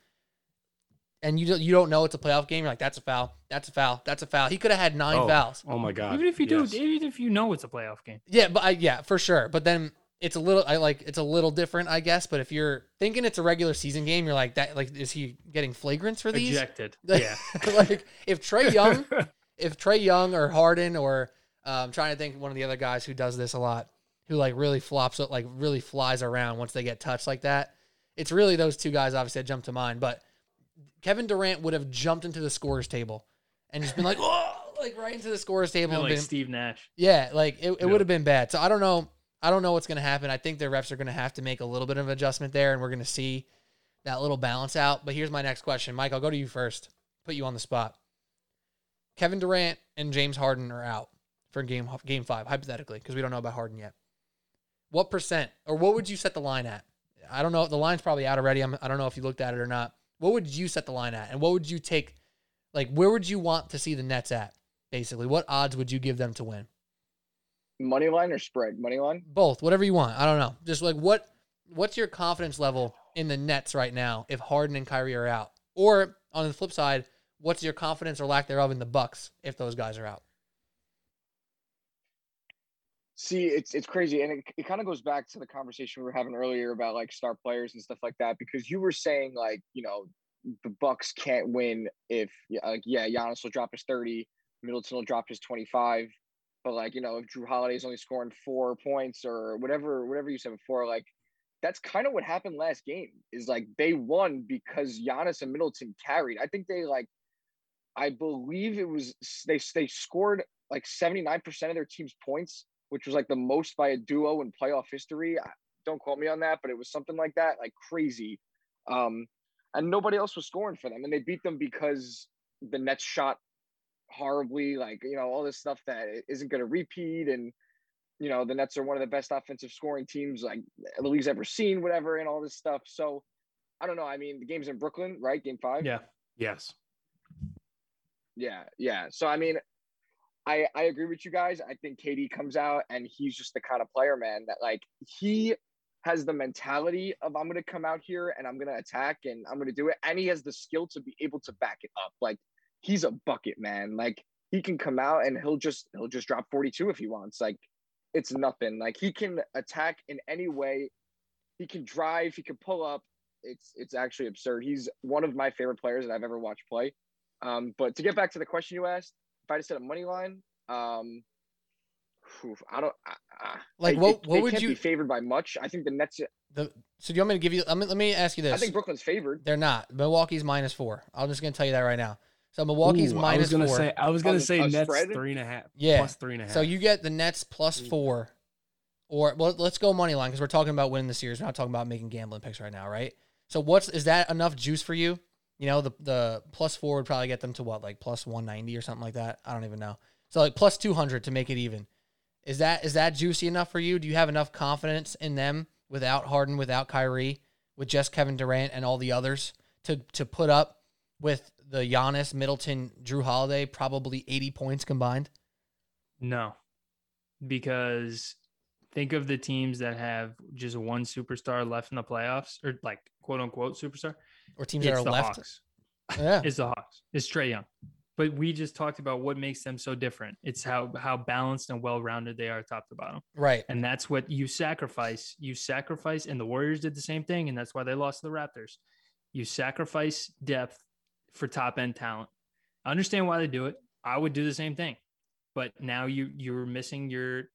and you don't, you don't know it's a playoff game, you're like, that's a foul. That's a foul. That's a foul. He could have had nine oh. fouls. Oh my god! Even if you yes. do, even if you know it's a playoff game. Yeah, but I, yeah, for sure. But then. It's a little, I like, it's a little different, I guess. But if you're thinking it's a regular season game, you're like that. Like, is he getting flagrants for these? Ejected. Yeah. Like, if Trae Young, if Trae Young or Harden or um, trying to think one of the other guys who does this a lot, who like really flops up, like really flies around once they get touched like that. It's really those two guys, obviously, that jump to mind. But Kevin Durant would have jumped into the scorers table and just been like, oh, like right into the scorers table, and like been, Steve Nash. Yeah, like it, it yeah. would have been bad. So I don't know. I don't know what's going to happen. I think the refs are going to have to make a little bit of an adjustment there, and we're going to see that little balance out. But here's my next question. Mike, I'll go to you first, put you on the spot. Kevin Durant and James Harden are out for game game five, hypothetically, because we don't know about Harden yet. What percent, or what would you set the line at? I don't know. The line's probably out already. I'm, I don't know if you looked at it or not. What would you set the line at, and what would you take? Like, where would you want to see the Nets at, basically? What odds would you give them to win? Money line or spread? Money line? Both, whatever you want. I don't know. Just like what? What's your confidence level in the Nets right now if Harden and Kyrie are out? Or on the flip side, what's your confidence or lack thereof in the Bucks if those guys are out? See, it's it's crazy, and it, it kind of goes back to the conversation we were having earlier about, like, star players and stuff like that, because you were saying, like, you know, the Bucks can't win if, like, yeah, Giannis will drop his thirty, Middleton will drop his twenty-five, but, like, you know, if Jrue Holiday is only scoring four points or whatever, whatever you said before, like, that's kind of what happened last game, is, like, they won because Giannis and Middleton carried. I think they, like, I believe it was, they, they scored, like, seventy-nine percent of their team's points, which was, like, the most by a duo in playoff history. Don't quote me on that, but it was something like that, like, crazy. Um, and nobody else was scoring for them. And they beat them because the Nets shot horribly, like, you know, all this stuff that isn't going to repeat. And, you know, the Nets are one of the best offensive scoring teams, like, the league's ever seen, whatever, and all this stuff. So, I don't know. I mean, the game's in Brooklyn, right? Game five? Yeah. Yes. Yeah, yeah. So, I mean, I, I agree with you guys. I think K D comes out and he's just the kind of player, man, that, like, he has the mentality of, I'm going to come out here and I'm going to attack and I'm going to do it. And he has the skill to be able to back it up. Like, he's a bucket, man. Like, he can come out and he'll just, he'll just drop forty-two if he wants. Like, it's nothing. Like, he can attack in any way. He can drive, he can pull up. It's, it's actually absurd. He's one of my favorite players that I've ever watched play. Um, but to get back to the question you asked, if I just said a money line, um, whew, I don't uh, like what. They, what they would can't you be favored by much? I think the Nets. The, so do you want me to give you? I mean, let me ask you this. I think Brooklyn's favored. They're not. Milwaukee's minus four. I'm just going to tell you that right now. So Milwaukee's Ooh, minus I was gonna four. Say, I was going to say Nets spread? three and a half. Yeah, plus three and a half. So you get the Nets plus four, or well, let's go money line because we're talking about winning the series. We're not talking about making gambling picks right now, right? So what's is that enough juice for you? You know, the the plus four would probably get them to what, like plus one ninety or something like that? I don't even know. So like plus two hundred to make it even. Is that is that juicy enough for you? Do you have enough confidence in them without Harden, without Kyrie, with just Kevin Durant and all the others to to put up with the Giannis, Middleton, Jrue Holiday, probably eighty points combined? No, because think of the teams that have just one superstar left in the playoffs, or like quote unquote superstar. Or teams it's that are the left. Hawks. Yeah. It's the Hawks. It's Trae Young. But we just talked about what makes them so different. It's how how balanced and well-rounded they are top to bottom. Right. And that's what you sacrifice. You sacrifice, and the Warriors did the same thing, and that's why they lost to the Raptors. You sacrifice depth for top-end talent. I understand why they do it. I would do the same thing. But now you you're missing your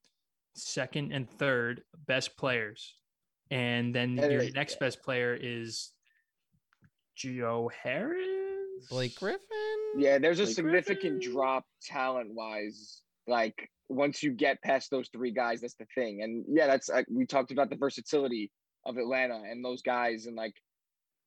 second and third best players. And then your next best player is Joe Harris, Blake Griffin. Yeah, there's a Blake significant Griffin. drop talent wise. Like once you get past those three guys, that's the thing. And yeah, that's like, we talked about the versatility of Atlanta and those guys. And like,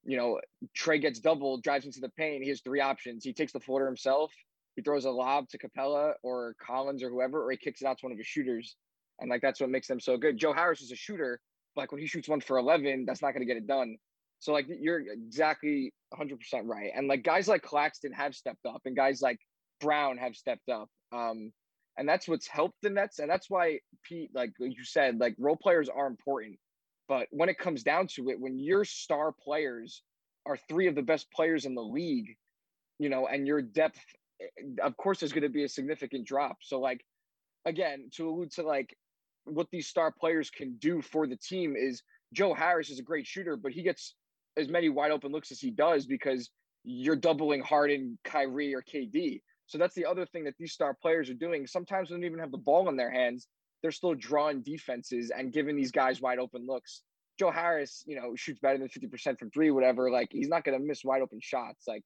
you know, Trey gets double, drives into the paint. He has three options. He takes the floater himself. He throws a lob to Capella or Collins or whoever, or he kicks it out to one of his shooters. And like, that's what makes them so good. Joe Harris is a shooter. Like when he shoots one for eleven, that's not going to get it done. So, like, you're exactly one hundred percent right. And, like, guys like Claxton have stepped up and guys like Brown have stepped up. Um, and that's what's helped the Nets. And that's why, Pete, like you said, like, role players are important. But when it comes down to it, when your star players are three of the best players in the league, you know, and your depth, of course, there's going to be a significant drop. So, like, again, to allude to, like, what these star players can do for the team is Joe Harris is a great shooter, but he gets – as many wide open looks as he does because you're doubling Harden, Kyrie, or K D. So that's the other thing that these star players are doing. Sometimes they don't even have the ball in their hands. They're still drawing defenses and giving these guys wide open looks. Joe Harris, you know, shoots better than fifty percent from three, whatever. Like, he's not going to miss wide open shots. Like,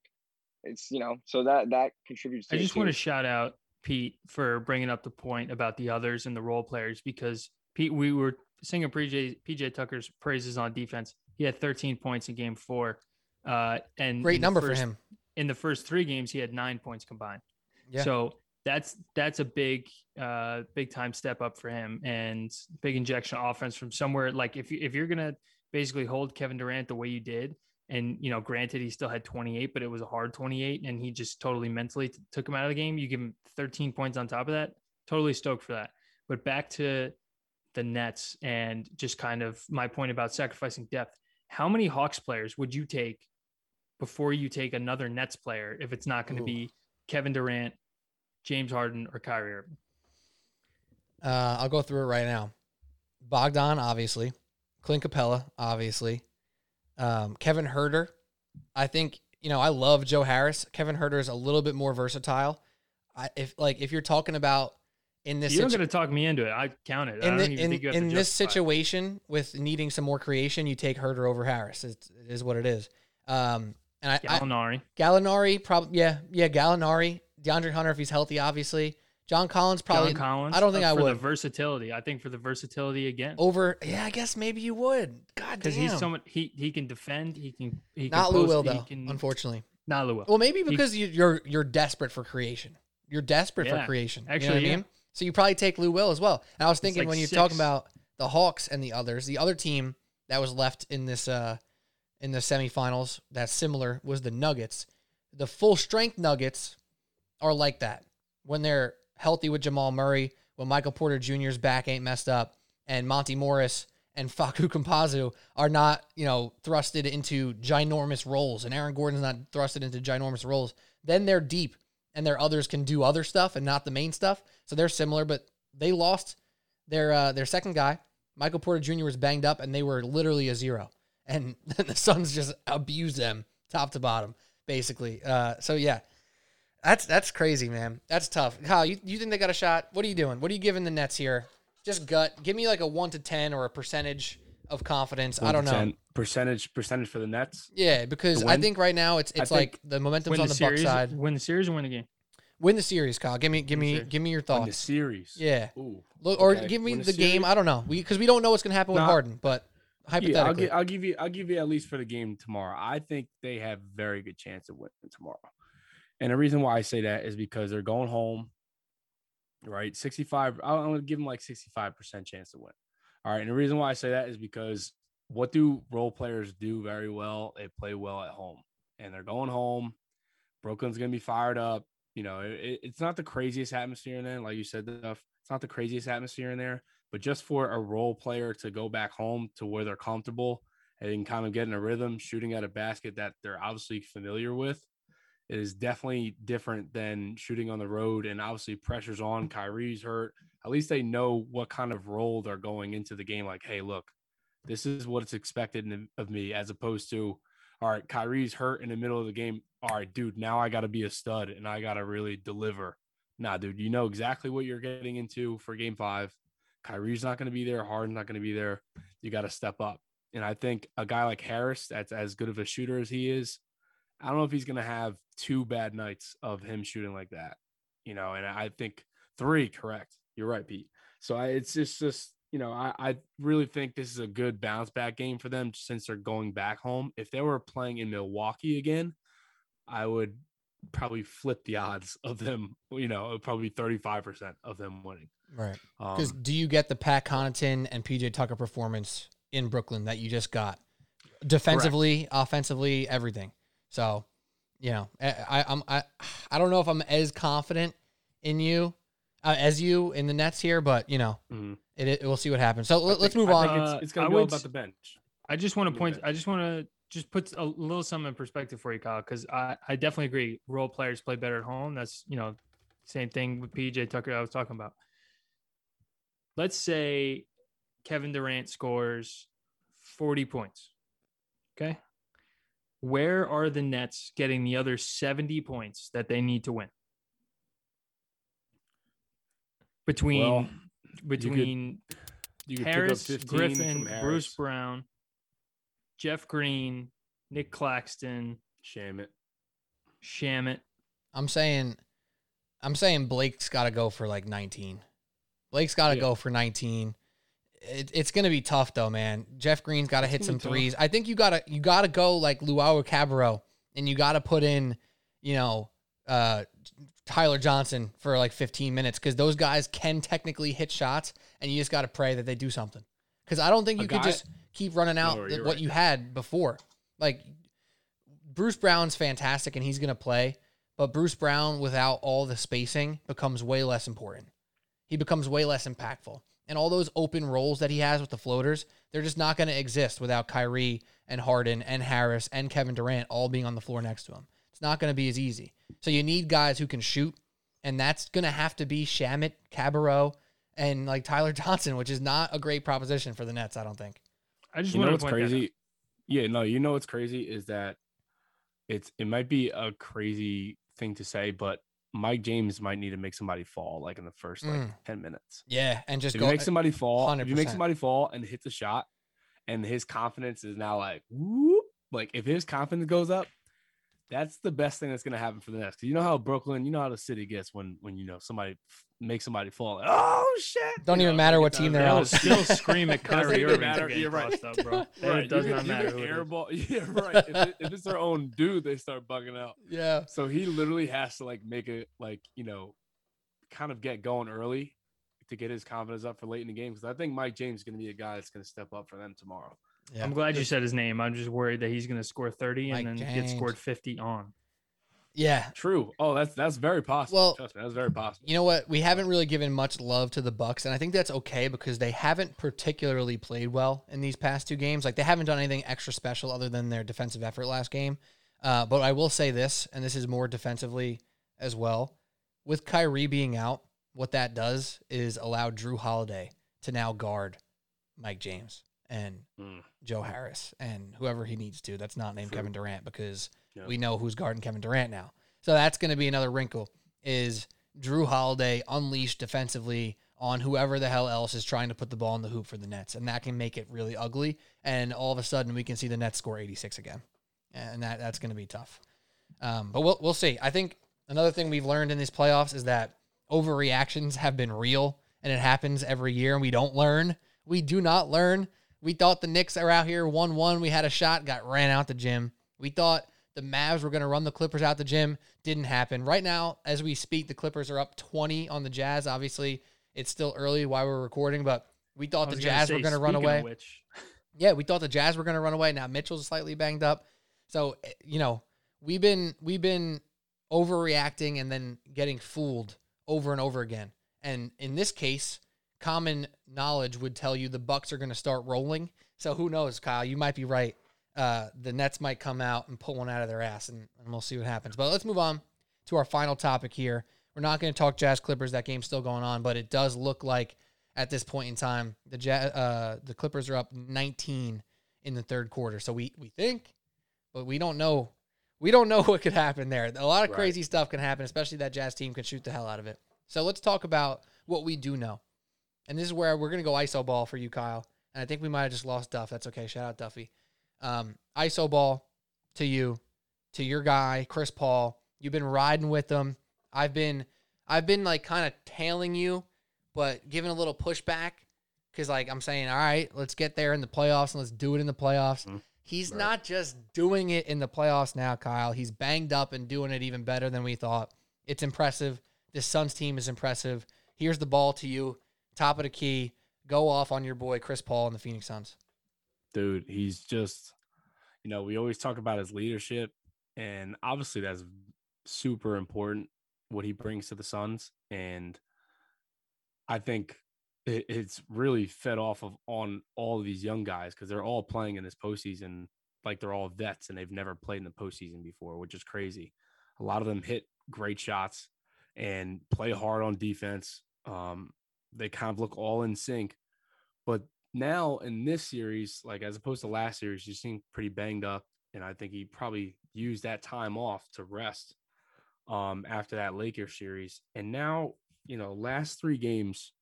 it's, you know, so that, that contributes. To I just team. want to shout out Pete for bringing up the point about the others and the role players, because Pete, we were singing P J P J Tucker's praises on defense. He had thirteen points in game four. Uh, and great number first, for him. In the first three games, he had nine points combined. Yeah. So that's that's a big, uh, big time step up for him and big injection of offense from somewhere. Like if, you, if you're going to basically hold Kevin Durant the way you did, and, you know, granted he still had twenty-eight, but it was a hard twenty-eight and he just totally mentally t- took him out of the game. You give him thirteen points on top of that. Totally stoked for that. But back to the Nets and just kind of my point about sacrificing depth. How many Hawks players would you take before you take another Nets player if it's not going to be Kevin Durant, James Harden, or Kyrie Irving? Uh, I'll go through it right now. Bogdan, obviously. Clint Capella, obviously. Um, Kevin Huerter. I think, you know, I love Joe Harris. Kevin Huerter is a little bit more versatile. I, if like if you're talking about in this, you're situ- going to talk me into it. I count it. I don't the, even in, think you have in to this situation with needing some more creation, you take Huerter over Harris. It's, it is what it is. Um, and I, Gallinari, I, Gallinari, probably yeah, yeah, Gallinari, DeAndre Hunter if he's healthy, obviously. John Collins probably. John Collins. I don't think I would. For the versatility, I think for the versatility again. Over, yeah, I guess maybe you would. God damn. Because he's so much, he he can defend. He can. He not Lou Will though. Can, unfortunately, not Lou Will. Well, maybe because he, you, you're you're desperate for creation. You're desperate yeah, for creation. Actually, you know what yeah. I mean? So you probably take Lou Will as well. And I was thinking like when you're talking about the Hawks and the others, the other team that was left in this uh, in the semifinals that's similar was the Nuggets. The full strength Nuggets are like that when they're healthy with Jamal Murray, when Michael Porter Junior's back ain't messed up, and Monty Morris and Facu Campazo are not, you know, thrusted into ginormous roles, and Aaron Gordon's not thrusted into ginormous roles, then they're deep, and their others can do other stuff and not the main stuff. So they're similar, but they lost their uh, their second guy. Michael Porter Junior was banged up, and they were literally a zero. And then the Suns just abused them top to bottom, basically. Uh, so, yeah. That's that's crazy, man. That's tough. Kyle, you, you think they got a shot? What are you doing? What are you giving the Nets here? Just gut. Give me like a one to ten or a percentage of confidence. I don't know. Percentage percentage for the Nets. Yeah, because I think right now it's it's like the momentum's on the Bucks side. Win the series or win the game? Win the series, Kyle. Give me give me give me your thoughts. Win the series. Yeah. Ooh. Look, or give me the game. I don't know. We because we don't know what's gonna happen with Harden, but hypothetically, yeah, I'll, give, I'll give you I'll give you at least for the game tomorrow. I think they have very good chance of winning tomorrow. And the reason why I say that is because they're going home, right? sixty-five. I'm going to give them like sixty-five percent chance to win. All right. And the reason why I say that is because what do role players do very well? They play well at home, and they're going home. Brooklyn's going to be fired up. You know, it, it's not the craziest atmosphere in there. Like you said, it's not the craziest atmosphere in there, but just for a role player to go back home to where they're comfortable and kind of get in a rhythm, shooting at a basket that they're obviously familiar with, is definitely different than shooting on the road, and obviously pressure's on. Kyrie's hurt. At least they know what kind of role they're going into the game. Like, hey, look, this is what's expected of me, as opposed to, all right, Kyrie's hurt in the middle of the game. All right, dude, now I got to be a stud and I got to really deliver. Nah, dude, you know exactly what you're getting into for game five. Kyrie's not going to be there. Harden's not going to be there. You got to step up. And I think a guy like Harris, that's as good of a shooter as he is, I don't know if he's going to have two bad nights of him shooting like that, you know, and I think three, correct. You're right, Pete. So I, it's just, just you know, I, I really think this is a good bounce back game for them since they're going back home. If they were playing in Milwaukee again, I would probably flip the odds of them, you know, probably thirty-five percent of them winning. Right. Because um, do you get the Pat Connaughton and P J Tucker performance in Brooklyn that you just got? Defensively, correct. Offensively, everything. So, you know, I, I'm I I don't know if I'm as confident in you uh, as you in the Nets here, but you know, mm-hmm. it, it we'll see what happens. So let, think, let's move I on. It's, it's gonna be all about the bench. I just want to point. I just want to just put a little something in perspective for you, Kyle, because I, I definitely agree. Role players play better at home. That's, you know, same thing with P J Tucker I was talking about. Let's say Kevin Durant scores forty points. Okay. Where are the Nets getting the other seventy points that they need to win? Between well, between you could, you Harris, Griffin, Harris. Bruce Brown, Jeff Green, Nick Claxton, Shamit, Shamit. I'm saying, I'm saying Blake's got to go for like nineteen. Blake's got to yeah. go for nineteen. It, it's going to be tough though, man. Jeff Green's got to hit some threes. I think you got to you got to go like Luau Cabarro, and you got to put in, you know, uh, Tyler Johnson for like fifteen minutes, because those guys can technically hit shots, and you just got to pray that they do something. Because I don't think you could just keep running out no, the, what right. you had before. Like Bruce Brown's fantastic, and he's going to play, but Bruce Brown without all the spacing becomes way less important. He becomes way less impactful. And all those open roles that he has with the floaters, they're just not going to exist without Kyrie and Harden and Harris and Kevin Durant all being on the floor next to him. It's not going to be as easy. So you need guys who can shoot, and that's going to have to be Shamit, Cabarro, and like Tyler Johnson, which is not a great proposition for the Nets, I don't think. I just you know what's crazy. Yeah, no, you know what's crazy is that it's it might be a crazy thing to say, but Mike James might need to make somebody fall like in the first like mm. ten minutes. Yeah, and just if go, you make somebody fall. one hundred percent If you make somebody fall and hits a shot, and his confidence is now like whoop, like if his confidence goes up, that's the best thing that's gonna happen for the Nets. You know how Brooklyn, you know how the city gets when when you know somebody makes somebody fall. Like, oh shit! Don't you even know, matter what team they're on. Still scream at Kyrie Irving. Matter. You're right, up, bro. Right. It does you not matter. Airball. Yeah, right. If, it, if it's their own dude, they start bugging out. Yeah. So he literally has to like make it like you know, kind of get going early to get his confidence up for late in the game. Because I think Mike James is going to be a guy that's going to step up for them tomorrow. Yeah. I'm glad you said his name. I'm just worried that he's going to score thirty and Mike then James. Get scored fifty on. Yeah. True. Oh, that's that's very possible. Well, trust me, that's very possible. You know what? We haven't really given much love to the Bucks, and I think that's okay because they haven't particularly played well in these past two games. Like, they haven't done anything extra special other than their defensive effort last game. Uh, but I will say this, and this is more defensively as well. With Kyrie being out, what that does is allow Jrue Holiday to now guard Mike James and mm. Joe Harris and whoever he needs to. That's not named True. Kevin Durant because yeah. we know who's guarding Kevin Durant now. So that's going to be another wrinkle is Jrue Holiday unleashed defensively on whoever the hell else is trying to put the ball in the hoop for the Nets. And that can make it really ugly. And all of a sudden we can see the Nets score eighty-six again. And that, that's going to be tough. Um, but we'll, we'll see. I think another thing we've learned in these playoffs is that overreactions have been real and it happens every year. And we don't learn. We do not learn. We thought the Knicks are out here one one. We had a shot, got ran out the gym. We thought the Mavs were going to run the Clippers out the gym. Didn't happen. Right now, as we speak, the Clippers are up twenty on the Jazz. Obviously, it's still early while we're recording, but we thought the Jazz were going to run away. Which. Yeah, we thought the Jazz were going to run away. Now Mitchell's slightly banged up. So, you know, we've been we've been overreacting and then getting fooled over and over again. And in this case, common knowledge would tell you the Bucks are going to start rolling. So who knows, Kyle? You might be right. Uh, the Nets might come out and pull one out of their ass, and, and we'll see what happens. But let's move on to our final topic here. We're not going to talk Jazz Clippers. That game's still going on, but it does look like at this point in time, the Jazz, uh, the Clippers are up nineteen in the third quarter. So we we think, but we don't know. We don't know what could happen there. A lot of right. crazy stuff can happen, especially that Jazz team can shoot the hell out of it. So let's talk about what we do know. And this is where we're going to go I S O ball for you, Kyle. And I think we might have just lost Duff. That's okay. Shout out, Duffy. Um, I S O ball to you, to your guy, Chris Paul. You've been riding with him. I've been, I've been like kind of tailing you, but giving a little pushback because like I'm saying, all right, let's get there in the playoffs and let's do it in the playoffs. Mm-hmm. He's right. not just doing it in the playoffs now, Kyle. He's banged up and doing it even better than we thought. It's impressive. This Suns team is impressive. Here's the ball to you. Top of the key, go off on your boy Chris Paul and the Phoenix Suns. Dude, he's just, you know, we always talk about his leadership, and obviously that's super important, what he brings to the Suns. And I think it, it's really fed off of on all of these young guys because they're all playing in this postseason like they're all vets and they've never played in the postseason before, which is crazy. A lot of them hit great shots and play hard on defense. Um, They kind of look all in sync. But now in this series, like as opposed to last series, he seemed pretty banged up. And I think he probably used that time off to rest um, after that Lakers series. And now, you know, last three games,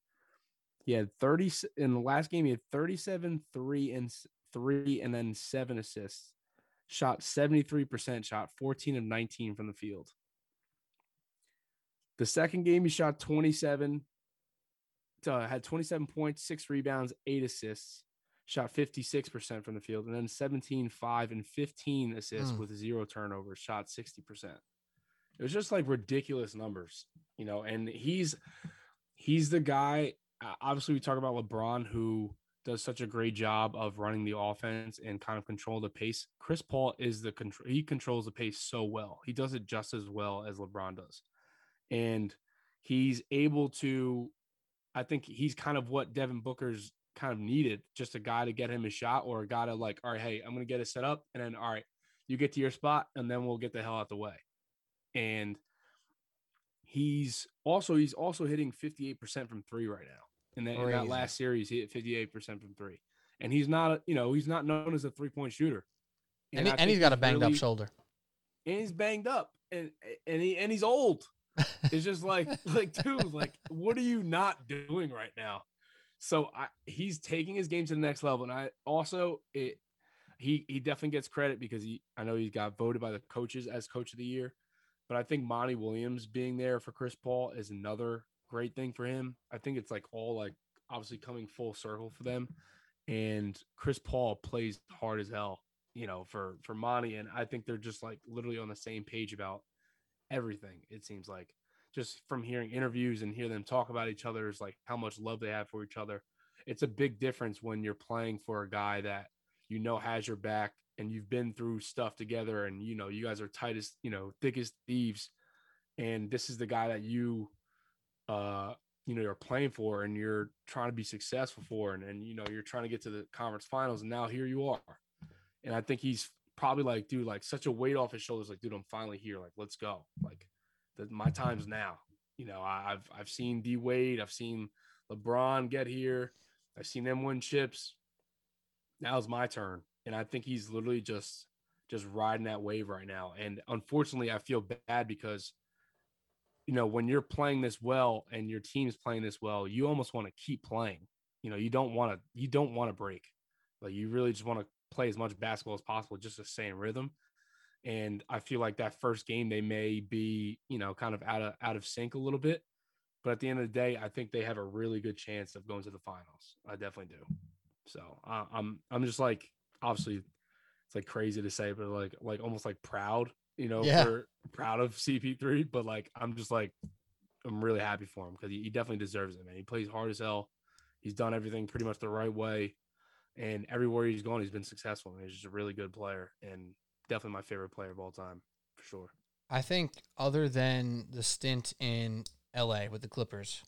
he had thirty in the last game, he had thirty-seven, three and three, and then seven assists, shot seventy-three percent, shot fourteen of nineteen from the field. The second game, he shot twenty-seven. Uh, had twenty-seven points, six rebounds, eight assists, shot fifty-six percent from the field, and then seventeen, five, and fifteen assists mm. with zero turnovers, shot sixty percent. It was just like ridiculous numbers, you know, and he's he's the guy, uh, obviously we talk about LeBron, who does such a great job of running the offense and kind of control the pace. Chris Paul is the control, he controls the pace so well. He does it just as well as LeBron does. And he's able to, I think he's kind of what Devin Booker's kind of needed, just a guy to get him a shot or a guy to like, all right, hey, I'm going to get it set up. And then, all right, you get to your spot and then we'll get the hell out the way. And he's also, he's also hitting fifty-eight percent from three right now. in that, in that last series, he hit fifty-eight percent from three. And he's not, you know, he's not known as a three-point shooter. And, and, he, and he's got a banged-up really, shoulder. And he's banged up. And and he and he's old. It's just like, like, dude, like, what are you not doing right now? So I, he's taking his game to the next level. And I also, it, he he definitely gets credit because he, I know he got voted by the coaches as Coach of the Year. But I think Monty Williams being there for Chris Paul is another great thing for him. I think it's like all like obviously coming full circle for them. And Chris Paul plays hard as hell, you know, for, for Monty. And I think they're just like literally on the same page about everything. It seems like just from hearing interviews and hear them talk about each other is like how much love they have for each other. It's a big difference when you're playing for a guy that, you know, has your back and you've been through stuff together and, you know, you guys are tight as, you know, thick as thieves. And this is the guy that you, uh, you know, you're playing for and you're trying to be successful for. And, and, you know, you're trying to get to the conference finals and now here you are. And I think he's probably like, dude, like such a weight off his shoulders. Like, dude, I'm finally here. Like, let's go. Like the, my time's now, you know, I, I've, I've seen D Wade. I've seen LeBron get here. I've seen them win chips. Now's my turn. And I think he's literally just, just riding that wave right now. And unfortunately I feel bad because, you know, when you're playing this well and your team's playing this well, you almost want to keep playing. You know, you don't want to, you don't want to break. Like you really just want to play as much basketball as possible, just the same rhythm. And I feel like that first game, they may be, you know, kind of out of, out of sync a little bit, but at the end of the day, I think they have a really good chance of going to the finals. I definitely do. So uh, I'm, I'm just like, obviously it's like crazy to say, but like, like almost like proud. You know, yeah. We're proud of C P three, but like, I'm just like, I'm really happy for him because he, he definitely deserves it, man. He plays hard as hell. He's done everything pretty much the right way. And everywhere he's gone, he's been successful. I mean, he's just a really good player and definitely my favorite player of all time, for sure. I think other than the stint in L A with the Clippers,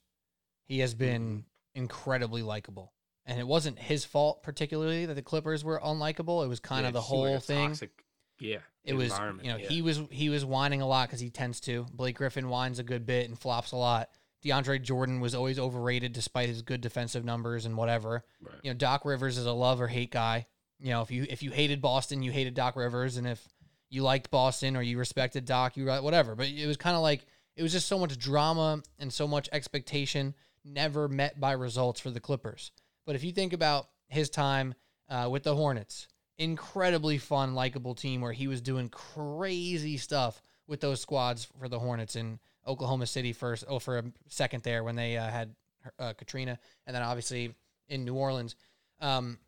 he has been incredibly likable. And it wasn't his fault particularly that the Clippers were unlikable. It was kind yeah, of the whole like thing. Toxic. Yeah, it was, you know, yeah. he was, he was whining a lot because he tends to. Blake Griffin whines a good bit and flops a lot. DeAndre Jordan was always overrated despite his good defensive numbers and whatever. Right. You know, Doc Rivers is a love or hate guy. You know, if you, if you hated Boston, you hated Doc Rivers. And if you liked Boston or you respected Doc, you whatever. But it was kind of like, it was just so much drama and so much expectation never met by results for the Clippers. But if you think about his time uh, with the Hornets, incredibly fun, likable team where he was doing crazy stuff with those squads for the Hornets in Oklahoma City first, oh, for a second there when they uh, had uh, Katrina, and then obviously in New Orleans. Um,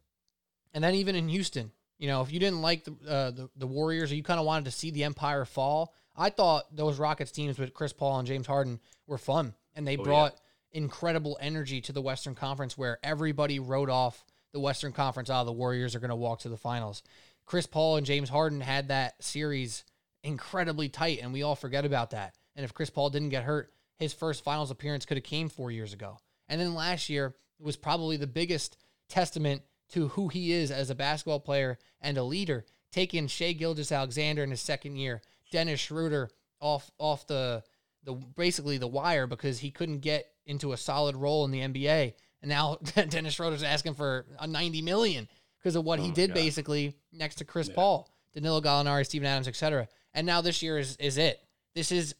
and then even in Houston, you know, if you didn't like the uh, the, the Warriors or you kind of wanted to see the Empire fall, I thought those Rockets teams with Chris Paul and James Harden were fun, and they oh, brought yeah. incredible energy to the Western Conference where everybody wrote off the Western Conference, ah, the Warriors are going to walk to the finals. Chris Paul and James Harden had that series incredibly tight, and we all forget about that. And if Chris Paul didn't get hurt, his first finals appearance could have came four years ago. And then last year was probably the biggest testament to who he is as a basketball player and a leader, taking Shai Gilgeous-Alexander in his second year, Dennis Schroeder off off the, the basically the wire because he couldn't get into a solid role in the N B A. And now Dennis Schroeder's asking for a ninety million dollars because of what oh he did God. basically next to Chris yeah. Paul, Danilo Gallinari, Steven Adams, et cetera. And now this year is is it. This is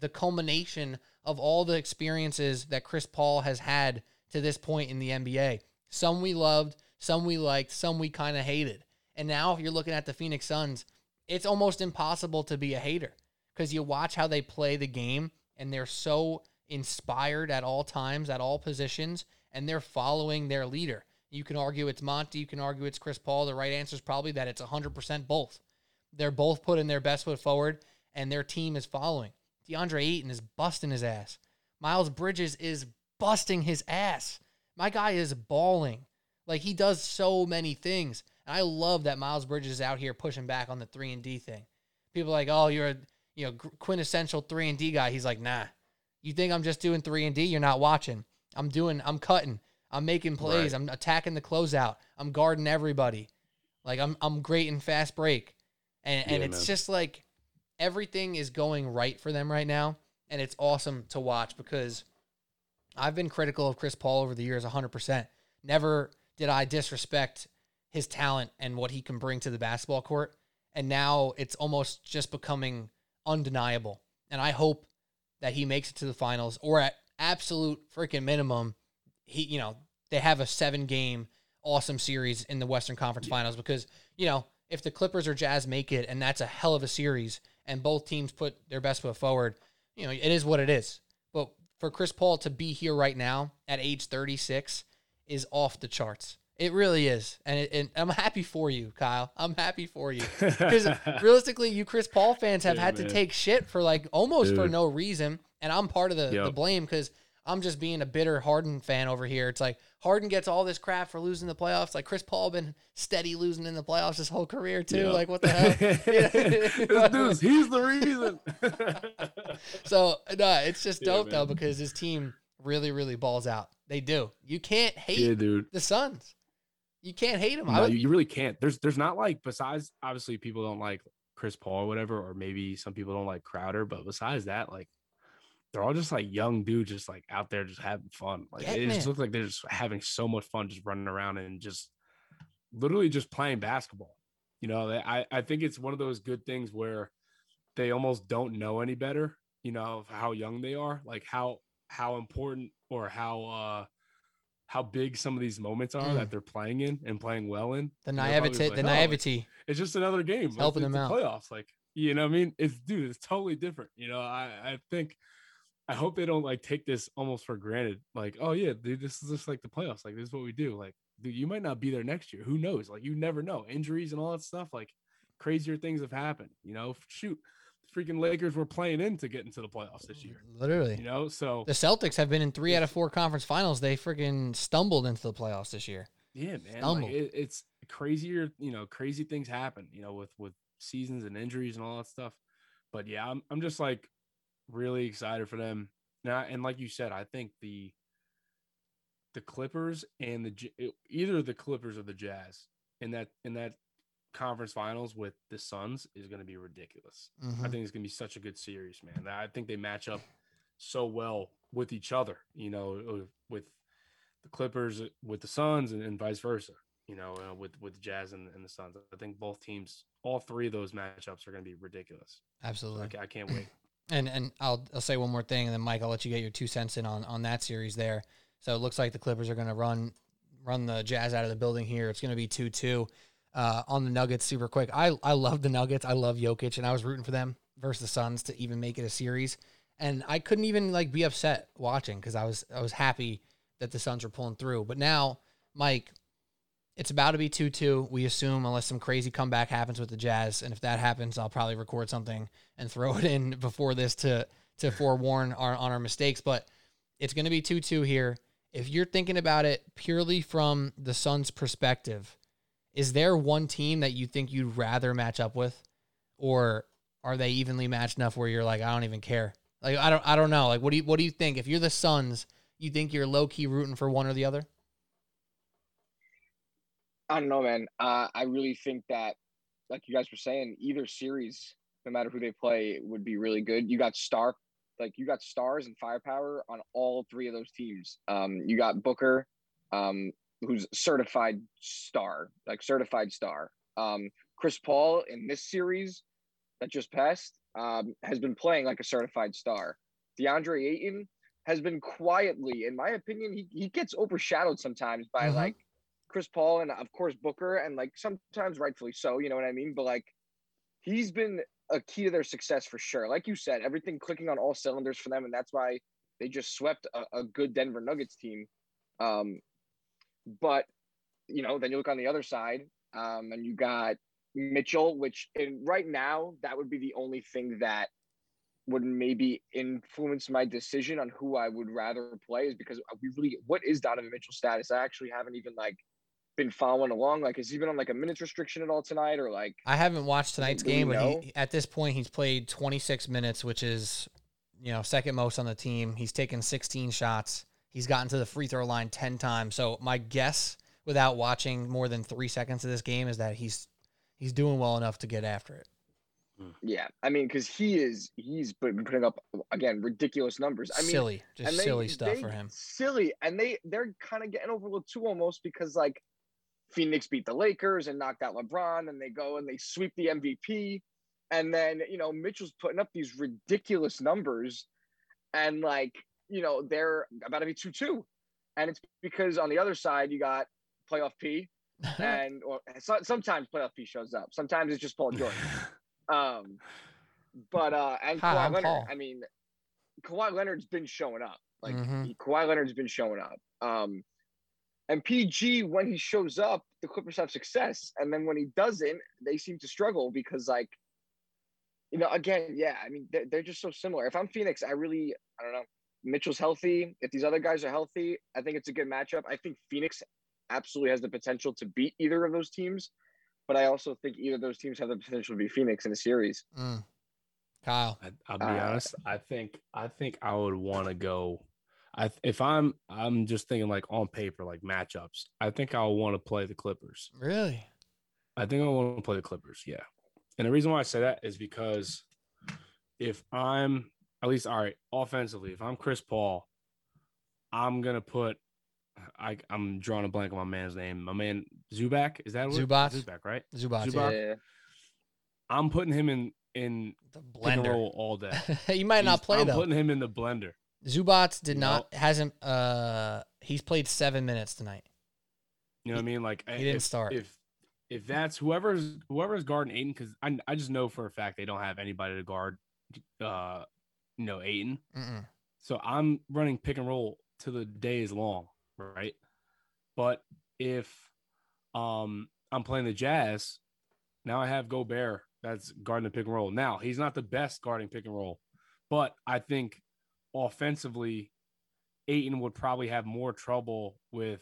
the culmination of all the experiences that Chris Paul has had to this point in the N B A. Some we loved, some we liked, some we kind of hated. And now if you're looking at the Phoenix Suns, it's almost impossible to be a hater because you watch how they play the game and they're so inspired at all times, at all positions, and they're following their leader. You can argue it's Monty. You can argue it's Chris Paul. The right answer is probably that it's one hundred percent both. They're both putting their best foot forward, and their team is following. DeAndre Ayton is busting his ass. Miles Bridges is busting his ass. My guy is balling. Like, he does so many things. And I love that Miles Bridges is out here pushing back on the three and D thing. People are like, oh, you're a you know, quintessential three and D guy. He's like, nah. You think I'm just doing three and D? You're not watching. I'm doing, I'm cutting, I'm making plays, right. I'm attacking the closeout, I'm guarding everybody. Like I'm, I'm great in fast break. And yeah, and it's man. just like everything is going right for them right now. And it's awesome to watch because I've been critical of Chris Paul over the years, one hundred percent. Never did I disrespect his talent and what he can bring to the basketball court. And now it's almost just becoming undeniable. And I hope that he makes it to the finals, or at absolute freaking minimum, he, you know, they have a seven game awesome series in the Western Conference Finals, because, you know, if the Clippers or Jazz make it, and that's a hell of a series, and both teams put their best foot forward, you know, it is what it is. But for Chris Paul to be here right now at age thirty-six is off the charts. It really is. And, it, and I'm happy for you, Kyle. I'm happy for you. Because realistically, you Chris Paul fans have yeah, had man. to take shit for like almost Dude. for no reason. And I'm part of the, yep. the blame, because I'm just being a bitter Harden fan over here. It's like Harden gets all this crap for losing the playoffs. Like Chris Paul been steady losing in the playoffs his whole career too. Yep. Like what the hell? This dude's, he's the reason. So no, it's just dope yeah, though, because his team really, really balls out. They do. You can't hate yeah, dude. the Suns. You can't hate him. No, I would... You really can't. There's there's not like, besides, obviously people don't like Chris Paul or whatever, or maybe some people don't like Crowder, but besides that, like they're all just like young dudes just like out there just having fun. Like yeah, it man. just looks like they're just having so much fun just running around and just literally just playing basketball. You know, I, I think it's one of those good things where they almost don't know any better, you know, of how young they are, like how how important or how uh how big some of these moments are mm. that they're playing in and playing well in. The naivete, like, the oh, naivety. Like, it's just another game. It's helping it's, them it's out. Playoffs, like, you know what I mean? It's dude, it's totally different. You know, I, I think, I hope they don't like take this almost for granted. Like, oh yeah, dude, this is just like the playoffs. Like, this is what we do. Like, dude, you might not be there next year. Who knows? Like, you never know. Injuries and all that stuff. Like, crazier things have happened. You know, shoot, the freaking Lakers were playing in to get into the playoffs this year. Literally. You know, so the Celtics have been in three out of four conference finals. They freaking stumbled into the playoffs this year. Yeah, man. Like, it, it's crazier. You know, crazy things happen. You know, with with seasons and injuries and all that stuff. But yeah, I'm I'm just like. really excited for them now, and like you said, I think the the Clippers and the either the Clippers or the Jazz in that in that conference finals with the Suns is going to be ridiculous. Mm-hmm. I think it's going to be such a good series, man. I think they match up so well with each other. You know, with the Clippers with the Suns and, and vice versa. You know, uh, with with the Jazz and, and the Suns, I think both teams, all three of those matchups are going to be ridiculous. Absolutely, so I, I can't wait. And and I'll I'll say one more thing, and then Mike, I'll let you get your two cents in on, on that series there. So it looks like the Clippers are going to run run the Jazz out of the building here. It's going to be two two uh, on the Nuggets super quick. I, I love the Nuggets. I love Jokic, and I was rooting for them versus the Suns to even make it a series. And I couldn't even like be upset watching, because I was I was happy that the Suns were pulling through. But now, Mike, it's about to be two two, we assume, unless some crazy comeback happens with the Jazz. And if that happens, I'll probably record something and throw it in before this to to forewarn our, on our mistakes. But it's going to be two two here. If you're thinking about it purely from the Suns' perspective, is there one team that you think you'd rather match up with? Or are they evenly matched enough where you're like, I don't even care? Like, I don't I don't know. Like, what do you, what do you think? If you're the Suns, you think you're low-key rooting for one or the other? I don't know, man. Uh, I really think that, like you guys were saying, either series, no matter who they play, would be really good. You got star, like you got stars and firepower on all three of those teams. Um, you got Booker, um, who's certified star, like certified star. Um, Chris Paul in this series that just passed um, has been playing like a certified star. DeAndre Ayton has been quietly, in my opinion, he he gets overshadowed sometimes by mm-hmm. like. Chris Paul and of course Booker, and like sometimes rightfully so, you know what I mean? But like he's been a key to their success for sure. Like you said, everything clicking on all cylinders for them, and that's why they just swept a, a good Denver Nuggets team. Um, but you know, then you look on the other side, um, and you got Mitchell, which in, right now that would be the only thing that would maybe influence my decision on who I would rather play, is because we really what is Donovan Mitchell's status? I actually haven't even like. been following along. Like, has he been on like a minutes restriction at all tonight, or like I haven't watched tonight's game, but he, at this point he's played twenty-six minutes, which is, you know, second most on the team. He's taken sixteen shots. He's gotten to the free throw line ten times. So my guess, without watching more than three seconds of this game, is that he's he's doing well enough to get after it. Yeah, I mean, because he is he's been putting up, again, ridiculous numbers. I mean, silly, just they, silly stuff they, for him. Silly, and they they're kind of getting overlooked too, almost, because like Phoenix beat the Lakers and knocked out LeBron, and they go and they sweep the M V P, and then you know Mitchell's putting up these ridiculous numbers, and like you know they're about to be two two, and it's because on the other side you got playoff P, and or so, sometimes playoff P shows up, sometimes it's just Paul George. Um, but, uh, and Hi, Kawhi I'm Leonard, Paul. I mean, Kawhi Leonard's been showing up. Like, mm-hmm. Kawhi Leonard's been showing up. Um, and P G, when he shows up, the Clippers have success. And then when he doesn't, they seem to struggle because, like, you know, again, yeah, I mean, they're, they're just so similar. If I'm Phoenix, I really, I don't know, Mitchell's healthy. If these other guys are healthy, I think it's a good matchup. I think Phoenix absolutely has the potential to beat either of those teams. But I also think either of those teams have the potential to be Phoenix in a series. Mm. Kyle, I, I'll be uh, honest. I think I think I would want to go. I if I'm I'm just thinking like on paper, like matchups. I think I'll want to play the Clippers. Really? I think I want to play the Clippers. Yeah. And the reason why I say that is because if I'm at least all right offensively, if I'm Chris Paul, I'm gonna put. I, I'm drawing a blank on my man's name. My man Zubac, is that what? Zubac, Zubac, right? Zubac. Zubac. Yeah. I'm putting him in in the blender all day. He might he's, not play I'm though. I'm putting him in the blender. Zubac did you not know? hasn't. Uh, he's played seven minutes tonight. You know he, what I mean? Like he if, didn't start. If if that's whoever's whoever's guarding Ayton, because I I just know for a fact they don't have anybody to guard. Uh, you know Ayton. Mm-mm. So I'm running pick and roll till the day is long. Right, but if um I'm playing the Jazz now, I have Gobert that's guarding the pick and roll. Now he's not the best guarding pick and roll, but I think offensively, Ayton would probably have more trouble with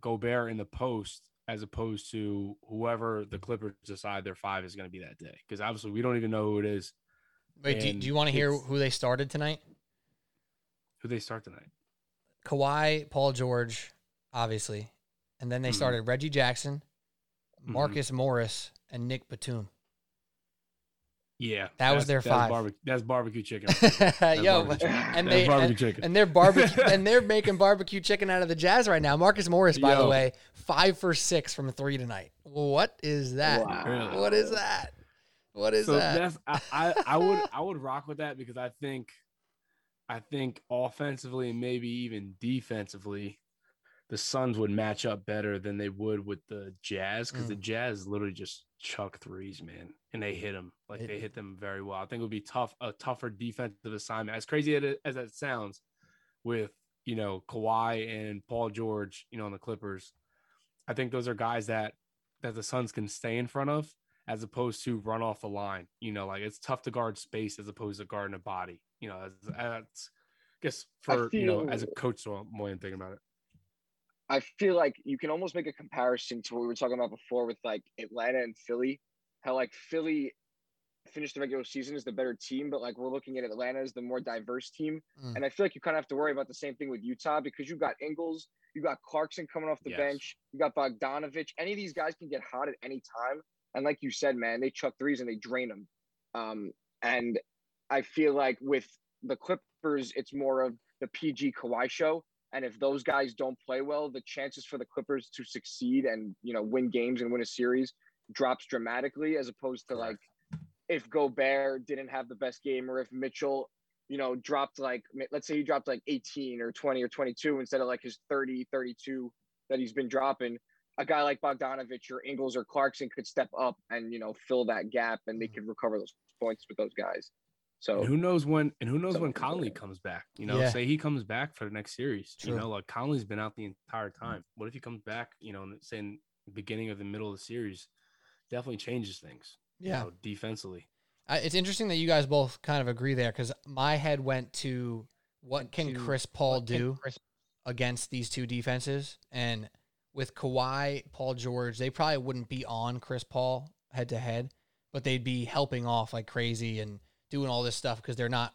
Gobert in the post as opposed to whoever the Clippers decide their five is going to be that day. Because obviously we don't even know who it is. Wait, do, do you want to hear who they started tonight? Who they start tonight? Kawhi, Paul George, obviously. And then they mm-hmm. started Reggie Jackson, Marcus mm-hmm. Morris, and Nick Batum. Yeah. That was their that's five. Barbe- that's barbecue chicken. That's Yo, barbecue chicken. And that's they barbecue and, chicken. And they're barbecue and they're making barbecue chicken out of the Jazz right now. Marcus Morris, by Yo. the way, five for six from three tonight. What is that? Wow. Really? What is that? What is so that? That's, I, I, I would I would rock with that because I think I think offensively and maybe even defensively, the Suns would match up better than they would with the Jazz because mm. the Jazz literally just chuck threes, man, and they hit them like it, they hit them very well. I think it would be tough, a tougher defensive assignment. As crazy as, it, as that sounds, with you know Kawhi and Paul George, you know, on the Clippers, I think those are guys that that the Suns can stay in front of as opposed to run off the line. You know, like it's tough to guard space as opposed to guarding a body. You know, that's, that's I guess for I feel, you know, as a coach, so I'm more than thinking about it. I feel like you can almost make a comparison to what we were talking about before with like Atlanta and Philly, how like Philly finished the regular season as the better team, but like we're looking at Atlanta as the more diverse team. Mm. And I feel like you kind of have to worry about the same thing with Utah because you got Ingles, you got Clarkson coming off the yes. bench, you got Bogdanović. Any of these guys can get hot at any time. And like you said, man, they chuck threes and they drain them. Um, and I feel like with the Clippers, it's more of the P G Kawhi show. And if those guys don't play well, the chances for the Clippers to succeed and, you know, win games and win a series drops dramatically as opposed to like if Gobert didn't have the best game or if Mitchell, you know, dropped like, let's say he dropped like eighteen or twenty or twenty-two instead of like his thirty, thirty-two that he's been dropping. A guy like Bogdanović or Ingles or Clarkson could step up and, you know, fill that gap and they could recover those points with those guys. So and who knows when and who knows so, when Conley yeah. comes back, you know, yeah. say he comes back for the next series, True. you know, like Conley's been out the entire time. What if he comes back, you know, say in the beginning or the middle of the series? Definitely changes things. Yeah. You know, defensively. I, it's interesting that you guys both kind of agree there. Cause my head went to what can to, Chris Paul do Chris- against these two defenses? And with Kawhi, Paul George, they probably wouldn't be on Chris Paul head to head, but they'd be helping off like crazy and doing all this stuff because they're not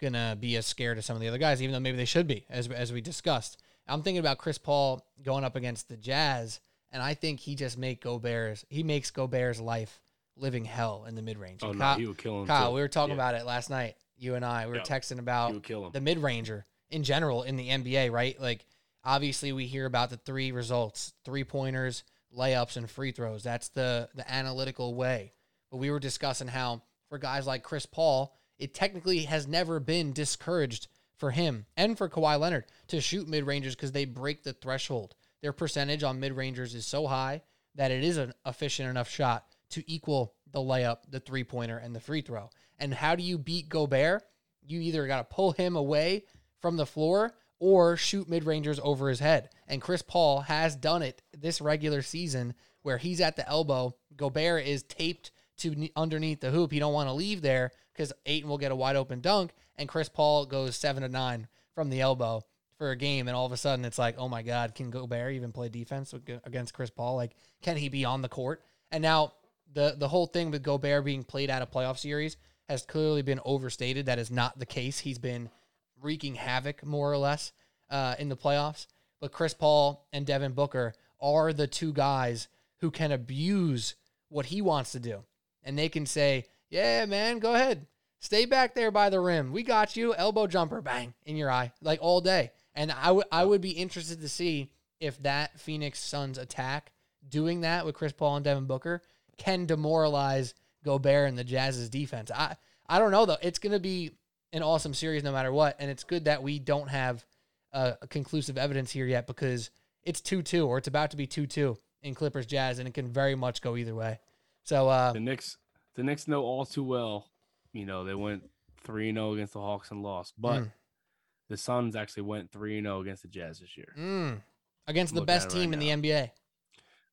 going to be as scared as some of the other guys, even though maybe they should be, as as we discussed. I'm thinking about Chris Paul going up against the Jazz, and I think he just make Gobert's, he makes Gobert's life living hell in the mid-range. Oh, and no, Kyle, he would kill him. Kyle, too. We were talking yeah. about it last night, you and I. We were yeah. texting about the mid-ranger in general in the N B A, right? Like, obviously, we hear about the three results, three-pointers, layups, and free throws. That's the the analytical way. But we were discussing how, for guys like Chris Paul, it technically has never been discouraged for him and for Kawhi Leonard to shoot mid-rangers because they break the threshold. Their percentage on mid-rangers is so high that it is an efficient enough shot to equal the layup, the three-pointer, and the free throw. And how do you beat Gobert? You either got to pull him away from the floor or shoot mid-rangers over his head. And Chris Paul has done it this regular season where he's at the elbow. Gobert is taped to underneath the hoop. He don't want to leave there because Ayton will get a wide-open dunk, and Chris Paul goes seven to nine from the elbow for a game, and all of a sudden it's like, oh my God, can Gobert even play defense against Chris Paul? Like, can he be on the court? And now the the whole thing with Gobert being played out of playoff series has clearly been overstated. That is not the case. He's been wreaking havoc, more or less, uh, in the playoffs. But Chris Paul and Devin Booker are the two guys who can abuse what he wants to do. And they can say, yeah, man, go ahead. Stay back there by the rim. We got you. Elbow jumper, bang, in your eye, like all day. And I, w- I would be interested to see if that Phoenix Suns attack, doing that with Chris Paul and Devin Booker, can demoralize Gobert and the Jazz's defense. I, I don't know, though. It's going to be an awesome series no matter what, and it's good that we don't have uh, conclusive evidence here yet because it's two two, or it's about to be two two in Clippers Jazz, and it can very much go either way. So uh, the Knicks, the Knicks know all too well, you know, they went three and oh against the Hawks and lost, but mm. the Suns actually went three and oh against the Jazz this year. Mm. Against the best team in the N B A.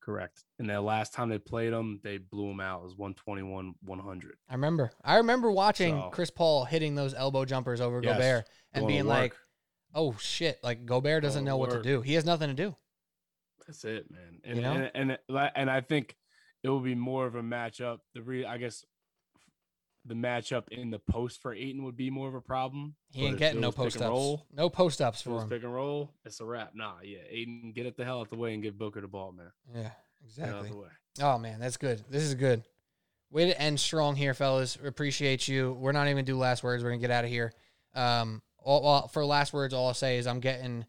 Correct. And the last time they played them, they blew them out. It was one twenty-one to one hundred. I remember. I remember watching so, Chris Paul hitting those elbow jumpers over yes, Gobert and being like, oh, shit. Like, Gobert doesn't know what to do. He has nothing to do. That's it, man. And you know? and, and and I think it will be more of a matchup. The re- I guess the matchup in the post for Ayton would be more of a problem. He ain't getting no post-ups. No post-ups for him. Pick and roll, it's a wrap. Nah, yeah, Ayton, get it the hell out the way and give Booker the ball, man. Yeah, exactly. Oh, man, that's good. This is good. Way to end strong here, fellas. Appreciate you. We're not even going to do last words. We're going to get out of here. Um, all, well, for last words, all I'll say is I'm getting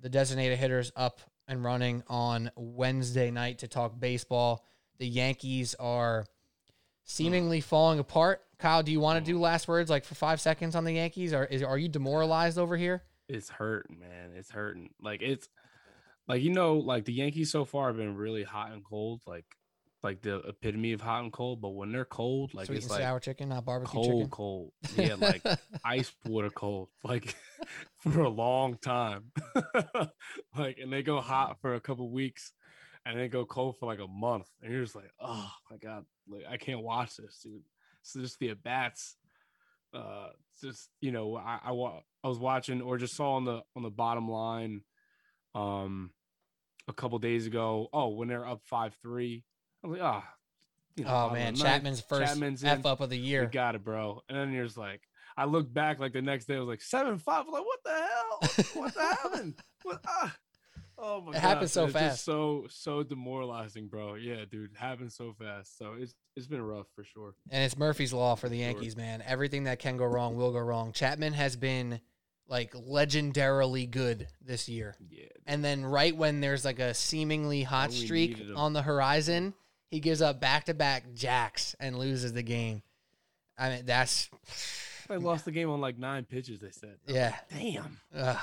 the designated hitters up and running on Wednesday night to talk baseball. The Yankees are seemingly mm. falling apart. Kyle, do you want to do last words like for five seconds on the Yankees? Or is are you demoralized over here? It's hurting, man. It's hurting. Like it's like you know, like the Yankees so far have been really hot and cold, like like the epitome of hot and cold. But when they're cold, like sweet it's and like sour chicken, not barbecue cold, chicken. Cold, cold. Yeah, like ice water cold, like for a long time. Like and they go hot for a couple weeks, and they go cold for like a month, and you're just like, oh my God, like I can't watch this, dude. So just the at-bats, uh, just, you know, I, I, wa- I was watching or just saw on the on the bottom line um, a couple days ago, oh, when they're up five three, I was like, ah. Oh, you know, oh, man, Chapman's first Chapman's F-up of the year. You got it, bro. And then you're just like, I looked back like the next day, I was like, seven five. I'm like, what the hell? What's happening? What, ah. Oh, my God. It happened so it's fast. Just so, so demoralizing, bro. Yeah, dude. It happened so fast. So it's it's been rough for sure. And it's Murphy's Law for the Yankees, man. Everything that can go wrong will go wrong. Chapman has been, like, legendarily good this year. Yeah. Dude. And then right when there's, like, a seemingly hot oh, streak on the horizon, he gives up back-to-back jacks and loses the game. I mean, that's... I lost the game on, like, nine pitches, they said. I'm yeah. Like, damn. Ugh.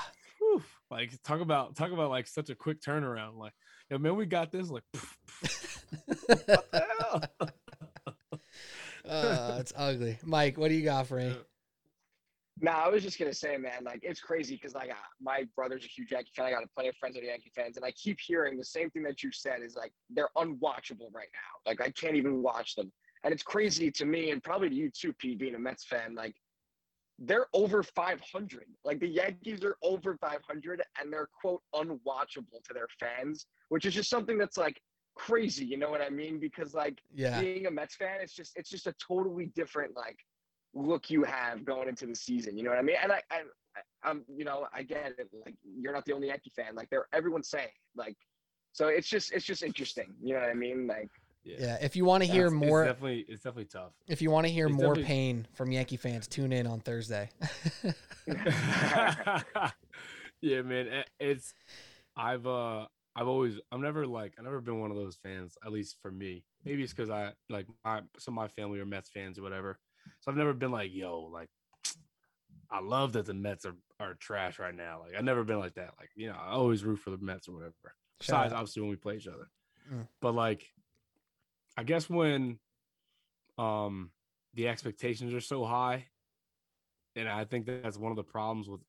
Like talk about talk about like such a quick turnaround. Like, yeah, man, we got this. Like, pff, pff. What the hell? uh, it's ugly, Mike. What do you got for me? No, nah, I was just gonna say, man. Like, it's crazy because like I, my brother's a huge Yankee fan. I got plenty of friends that are Yankee fans, and I keep hearing the same thing that you said is like they're unwatchable right now. Like I can't even watch them, and it's crazy to me, and probably to you too, P. Being a Mets fan, like. They're over five hundred. Like the Yankees are over five hundred and they're quote unwatchable to their fans, which is just something that's like crazy. You know what I mean? Because like yeah. being a Mets fan, it's just, it's just a totally different like look you have going into the season. You know what I mean? And I, I I'm, you know, I get it. Like you're not the only Yankee fan. Like they're everyone's saying like, so it's just, it's just interesting. You know what I mean? Like, Yeah. yeah if you want to hear it's, more, it's definitely it's definitely tough. If you want to hear it's more pain from Yankee fans, tune in on Thursday. Yeah, man, it's I've uh I've always I've never like I've never been one of those fans, at least for me. Maybe it's because I like my some of my family are Mets fans or whatever, so I've never been like, yo, like I love that the Mets are, are trash right now. Like I've never been like that. Like, you know, I always root for the Mets or whatever. Besides, obviously, when we play each other, mm. but like. I guess when um, the expectations are so high, and I think that's one of the problems with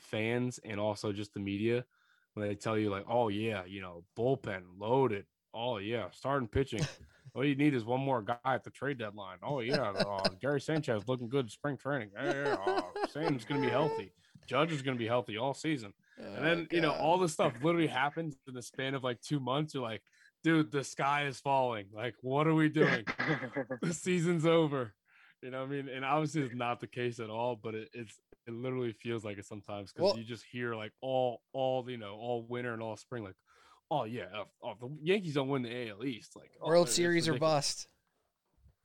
fans and also just the media, when they tell you like, oh, yeah, you know, bullpen loaded. Oh, yeah, starting pitching. All you need is one more guy at the trade deadline. Oh, yeah, oh, Gary Sanchez looking good in spring training. Yeah, oh, Sam's going to be healthy. Judge is going to be healthy all season. And then, you know, all this stuff literally happens in the span of like two months. You're like, dude, the sky is falling. Like, what are we doing? The season's over. You know what I mean? And obviously it's not the case at all, but it, it's, it literally feels like it sometimes because well, you just hear like all, all, you know, all winter and all spring, like, oh yeah, oh, oh, the Yankees don't win the A L East. Like oh, World Series or bust.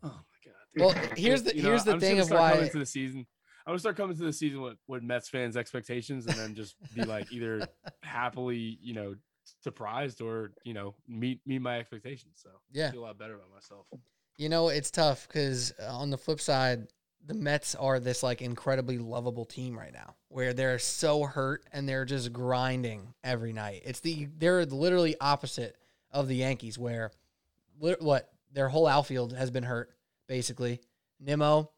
Oh my God. Dude. Well, here's the, you here's know, the I'm thing of why into the season. I would start coming to the season with, with Mets fans expectations and then just be like either happily, you know, surprised or you know meet meet my expectations, so yeah, I feel a lot better about myself. You know, it's tough because on the flip side, the Mets are this like incredibly lovable team right now where they're so hurt and they're just grinding every night. It's the they're literally opposite of the Yankees where what their whole outfield has been hurt basically. Nimmo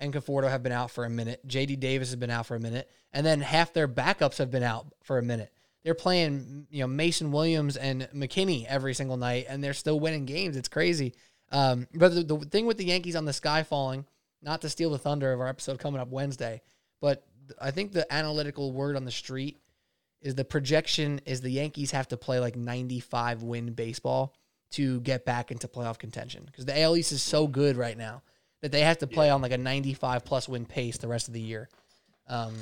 and Conforto have been out for a minute. J D Davis has been out for a minute, and then half their backups have been out for a minute. They're playing, you know, Mason Williams and McKinney every single night, and they're still winning games. It's crazy. Um, but the, the thing with the Yankees on the sky falling, not to steal the thunder of our episode coming up Wednesday, but I think the analytical word on the street is the projection is the Yankees have to play like ninety-five win baseball to get back into playoff contention because the A L East is so good right now that they have to play yeah. on like a ninety-five plus win pace the rest of the year. Um,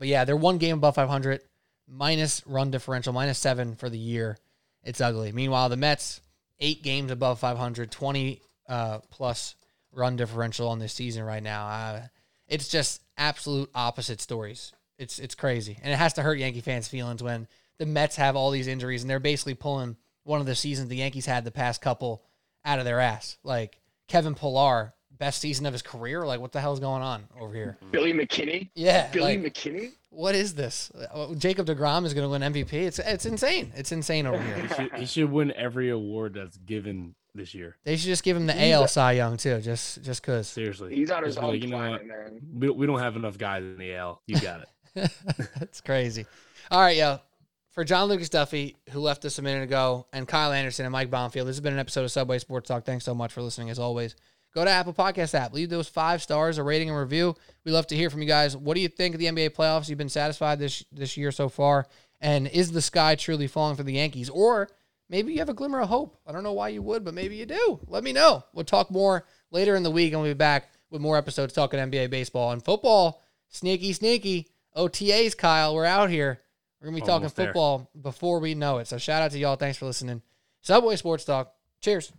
but yeah, they're one game above five hundred. Minus run differential, minus seven for the year. It's ugly. Meanwhile, the Mets, eight games above five hundred, twenty uh, plus run differential on this season right now. Uh, it's just absolute opposite stories. It's it's crazy. And it has to hurt Yankee fans' feelings when the Mets have all these injuries and they're basically pulling one of the seasons the Yankees had the past couple out of their ass. Like Kevin Pillar, best season of his career. Like, what the hell is going on over here? Billy McKinney? Yeah. Billy like, McKinney? What is this? Jacob deGrom is going to win M V P. It's it's insane. It's insane over here. He should, he should win every award that's given this year. They should just give him the he's A L a, Cy Young too, just just because. Seriously, he's on his own like, planet, man. We we don't have enough guys in the A L. You got it. That's crazy. All right, yo. For John Lucas Duffy, who left us a minute ago, and Kyle Anderson and Mike Bonfield, this has been an episode of Subway Sports Talk. Thanks so much for listening, as always. Go to Apple Podcast app. Leave those five stars, a rating, and review. We'd love to hear from you guys. What do you think of the N B A playoffs? You've been satisfied this this year so far? And is the sky truly falling for the Yankees? Or maybe you have a glimmer of hope. I don't know why you would, but maybe you do. Let me know. We'll talk more later in the week, and we'll be back with more episodes talking N B A baseball and football. Sneaky, sneaky. O T As, Kyle. We're out here. We're going to be Almost talking football there. Before we know it. So shout out to y'all. Thanks for listening. Subway Sports Talk. Cheers.